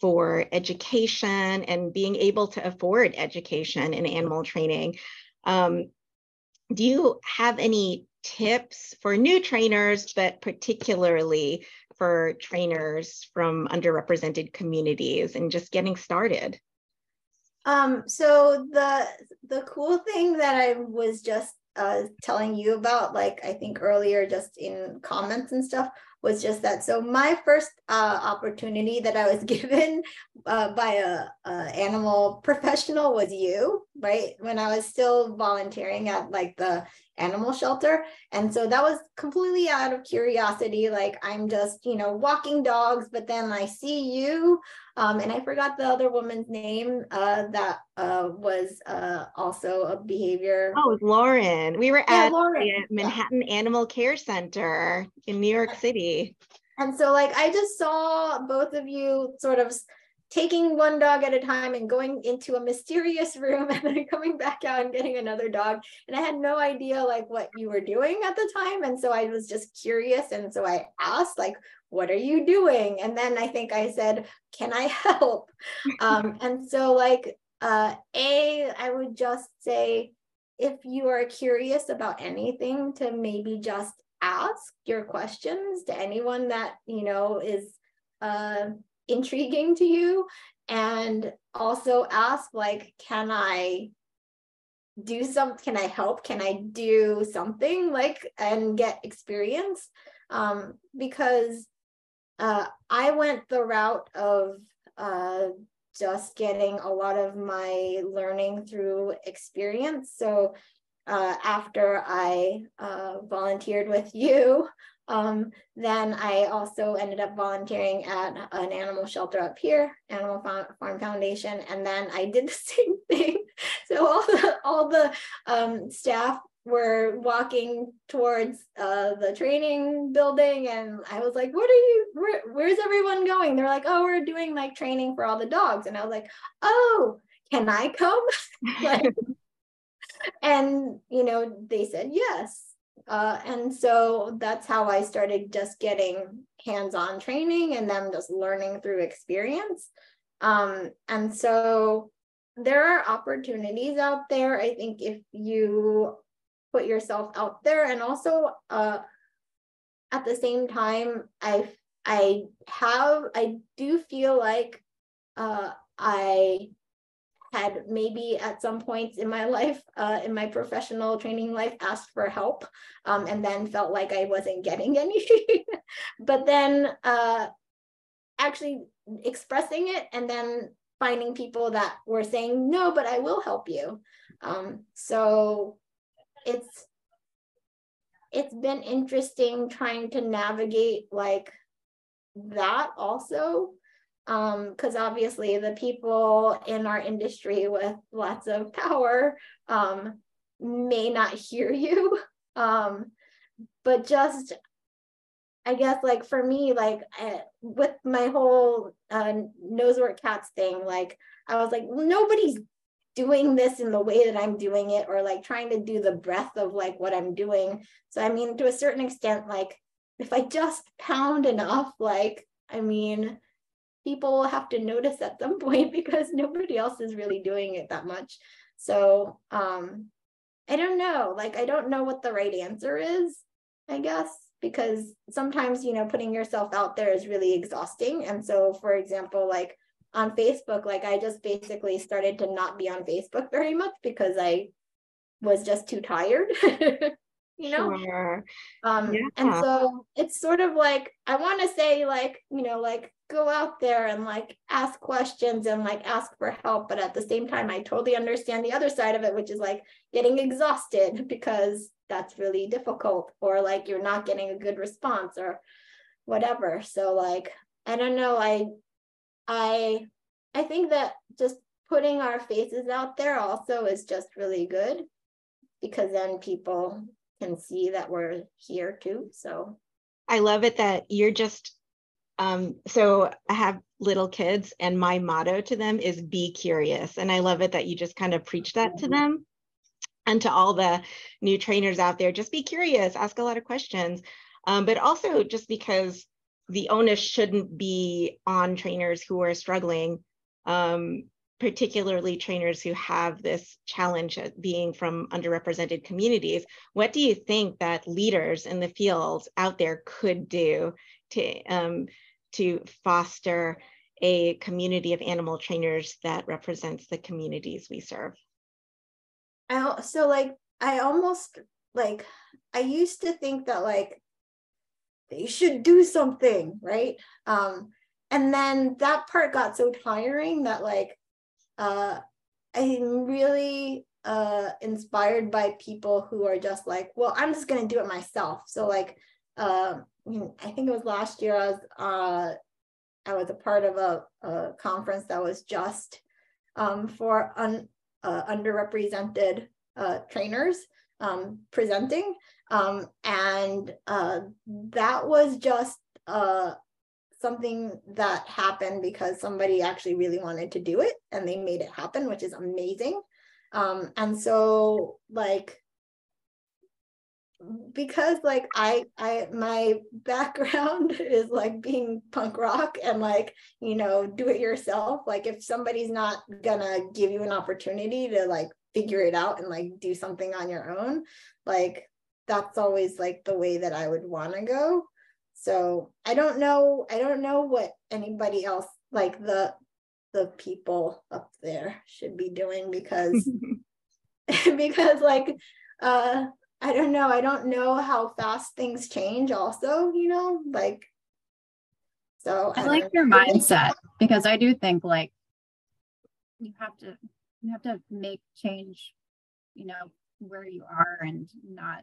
for education and being able to afford education in animal training. Do you have any tips for new trainers, but particularly for trainers from underrepresented communities and just getting started? So the cool thing that I was just telling you about, like I think earlier just in comments and stuff, was just that. So my first opportunity that I was given by an animal professional was you, right? When I was still volunteering at like the animal shelter. And so that was completely out of curiosity. Like I'm just, you know, walking dogs, but then I see you. And I forgot the other woman's name that was also a behavior. Oh, it was Lauren. We were at the Manhattan Animal Care Center in New York City. And so like, I just saw both of you sort of taking one dog at a time and going into a mysterious room and then coming back out and getting another dog. And I had no idea like what you were doing at the time. And so I was just curious. And so I asked like, what are you doing? And then I think I said, can I help? And so like, I would just say, if you are curious about anything, to maybe just ask your questions to anyone that, you know, is intriguing to you, and also ask like, can I do something? Can I help? Can I do something, like, and get experience? Because I went the route of just getting a lot of my learning through experience. So after I volunteered with you, then I also ended up volunteering at an animal shelter up here, Animal Farm Foundation, and then I did the same thing. So all the staff were walking towards the training building, and I was like, what are you, where's everyone going? They're like, oh, we're doing like training for all the dogs. And I was like, oh, can I come? Like, and, you know, they said yes. And so that's how I started just getting hands-on training and then just learning through experience. And so there are opportunities out there. I think if you put yourself out there, and also at the same time, I do feel like I had maybe at some points in my life, in my professional training life, asked for help and then felt like I wasn't getting any. But then actually expressing it and then finding people that were saying, no, but I will help you. So it's been interesting trying to navigate like that also. Because obviously the people in our industry with lots of power may not hear you, but just, I guess, like for me, like with my whole Nosework Cats thing, like I was like, nobody's doing this in the way that I'm doing it, or like trying to do the breadth of like what I'm doing. So I mean, to a certain extent, like if I just pound enough, like, I mean, people will have to notice at some point because nobody else is really doing it that much. So I don't know, like, I don't know what the right answer is, I guess, because sometimes, you know, putting yourself out there is really exhausting. And so, for example, like on Facebook, like I just basically started to not be on Facebook very much because I was just too tired. You know, sure. Yeah. And so it's sort of like, I want to say like, you know, like go out there and like ask questions and like ask for help. But at the same time, I totally understand the other side of it, which is like getting exhausted because that's really difficult, or like you're not getting a good response or whatever. So like, I don't know, I think that just putting our faces out there also is just really good, because then people can see that we're here too. So I love it that you're just so I have little kids, and my motto to them is be curious, and I love it that you just kind of preach that to them and to all the new trainers out there. Just be curious, ask a lot of questions, but also just because the onus shouldn't be on trainers who are struggling, particularly trainers who have this challenge of being from underrepresented communities. What do you think that leaders in the field out there could do to foster a community of animal trainers that represents the communities we serve? So like, I almost like, I used to think that like, they should do something, right? And then that part got so tiring that like, I'm really inspired by people who are just like, well, I'm just going to do it myself. So like, I think it was last year I was a part of a conference that was just for underrepresented trainers presenting. And that was just something that happened because somebody actually really wanted to do it and they made it happen, which is amazing. And so like, because like I my background is like being punk rock and like, you know, do it yourself. Like if somebody's not gonna give you an opportunity to like figure it out and like do something on your own, like that's always like the way that I would want to go. So I don't know what anybody else, like the people up there should be doing, because because like I don't know how fast things change also, you know, like, so I like your mindset, because I do think like you have to make change, you know, where you are, and not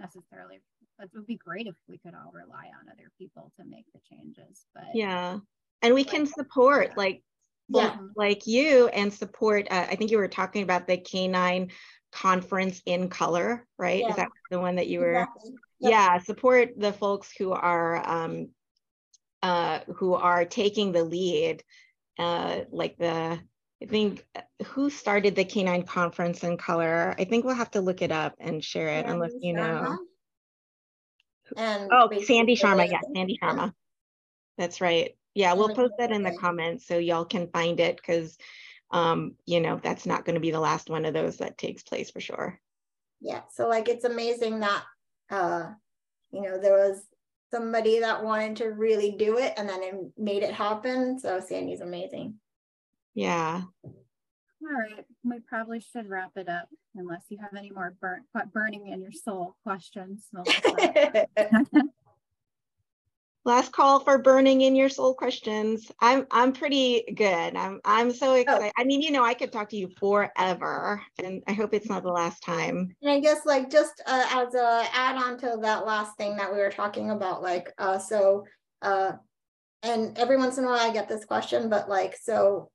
necessarily, it would be great if we could all rely on other people to make the changes, but yeah, and we can support like, yeah, like you, and support I think you were talking about the Canine Conference in Color, right? Yeah. Is that the one that you were? Exactly. Yep. Yeah, support the folks who are taking the lead, like the, I think, who started the Canine Conference in Color? I think we'll have to look it up and share it, unless you know. And oh, Sandy Sharma, yeah, Sandy Sharma. That's right. Yeah, we'll post that in the comments so y'all can find it, because, you know, that's not going to be the last one of those that takes place for sure. Yeah, so like it's amazing that, you know, there was somebody that wanted to really do it and then it made it happen. So Sandy's amazing. Yeah. all right, we probably should wrap it up unless you have any more burning in your soul questions. Last call for burning in your soul questions. I'm pretty good. I'm so excited. I mean, you know, I could talk to you forever, and I hope it's not the last time. And I guess, like, just as a add-on to that last thing that we were talking about, like, and every once in a while I get this question, but like, so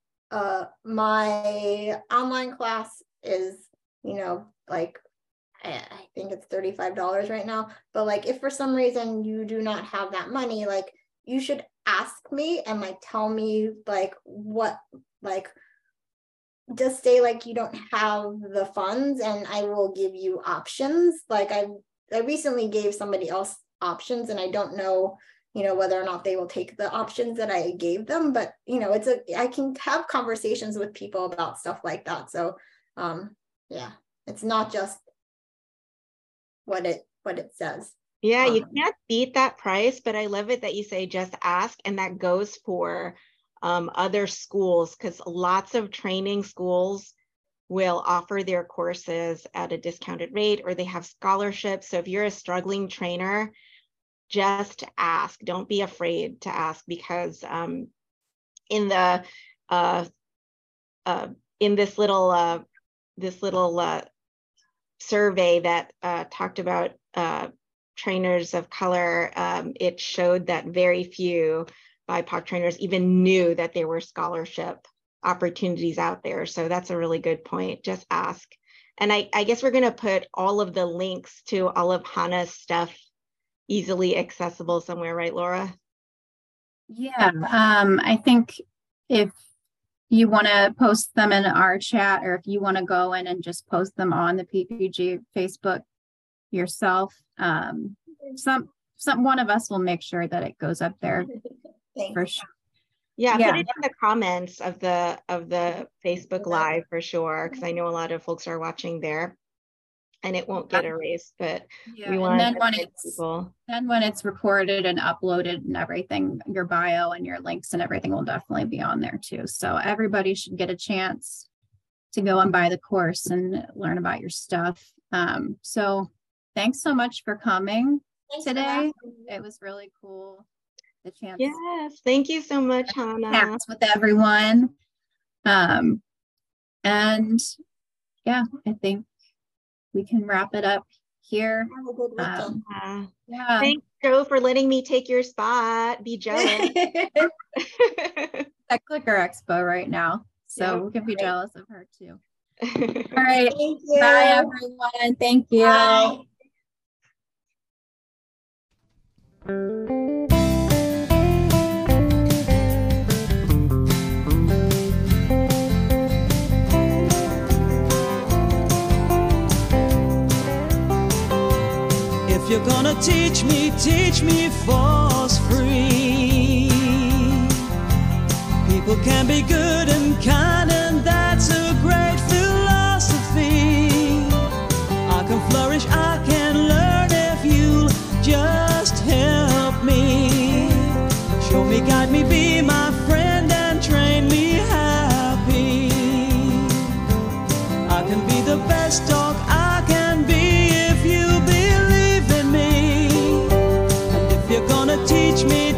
my online class is, you know, like, I think it's $35 right now, but like, if for some reason you do not have that money, like, you should ask me and like tell me like what, like, just say like you don't have the funds and I will give you options. Like I recently gave somebody else options and I don't know, you know, whether or not they will take the options that I gave them, but you know, it's I can have conversations with people about stuff like that. So yeah, it's not just what it says. Yeah, you can't beat that price, but I love it that you say just ask, and that goes for other schools, because lots of training schools will offer their courses at a discounted rate, or they have scholarships. So if you're a struggling trainer, just ask. Don't be afraid to ask, because in the in this little survey that talked about trainers of color, it showed that very few BIPOC trainers even knew that there were scholarship opportunities out there. So that's a really good point. Just ask. And I guess we're going to put all of the links to all of Hanna's stuff easily accessible somewhere, right, Laura? Yeah, I think if you want to post them in our chat, or if you want to go in and just post them on the PPG Facebook yourself, one of us will make sure that it goes up there for sure. Yeah, put it in the comments of the Facebook Live for sure, because I know a lot of folks are watching there, and it won't get erased. But we want then when it's recorded and uploaded and everything, your bio and your links and everything will definitely be on there too. So everybody should get a chance to go and buy the course and learn about your stuff. So thanks so much for coming today. It was really cool. The chance. Yes, thank you so much, Hanna. With everyone. And yeah, I think we can wrap it up here. Have a good weekend. Yeah. Thanks, Joe, for letting me take your spot. Be jealous. At Clicker Expo right now. So yeah, we can be jealous of her too. All right. Bye, everyone. Thank you. Bye. You're gonna teach me for free. People can be good and kind, and that's a great philosophy. I can flourish, I can learn if you'll just help me. Show me, guide me, be my friend, and train me happy. I can be the best dog I can be if you believe.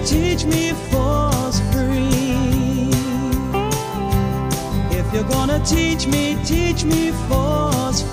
Teach me for free. If you're gonna teach me for free.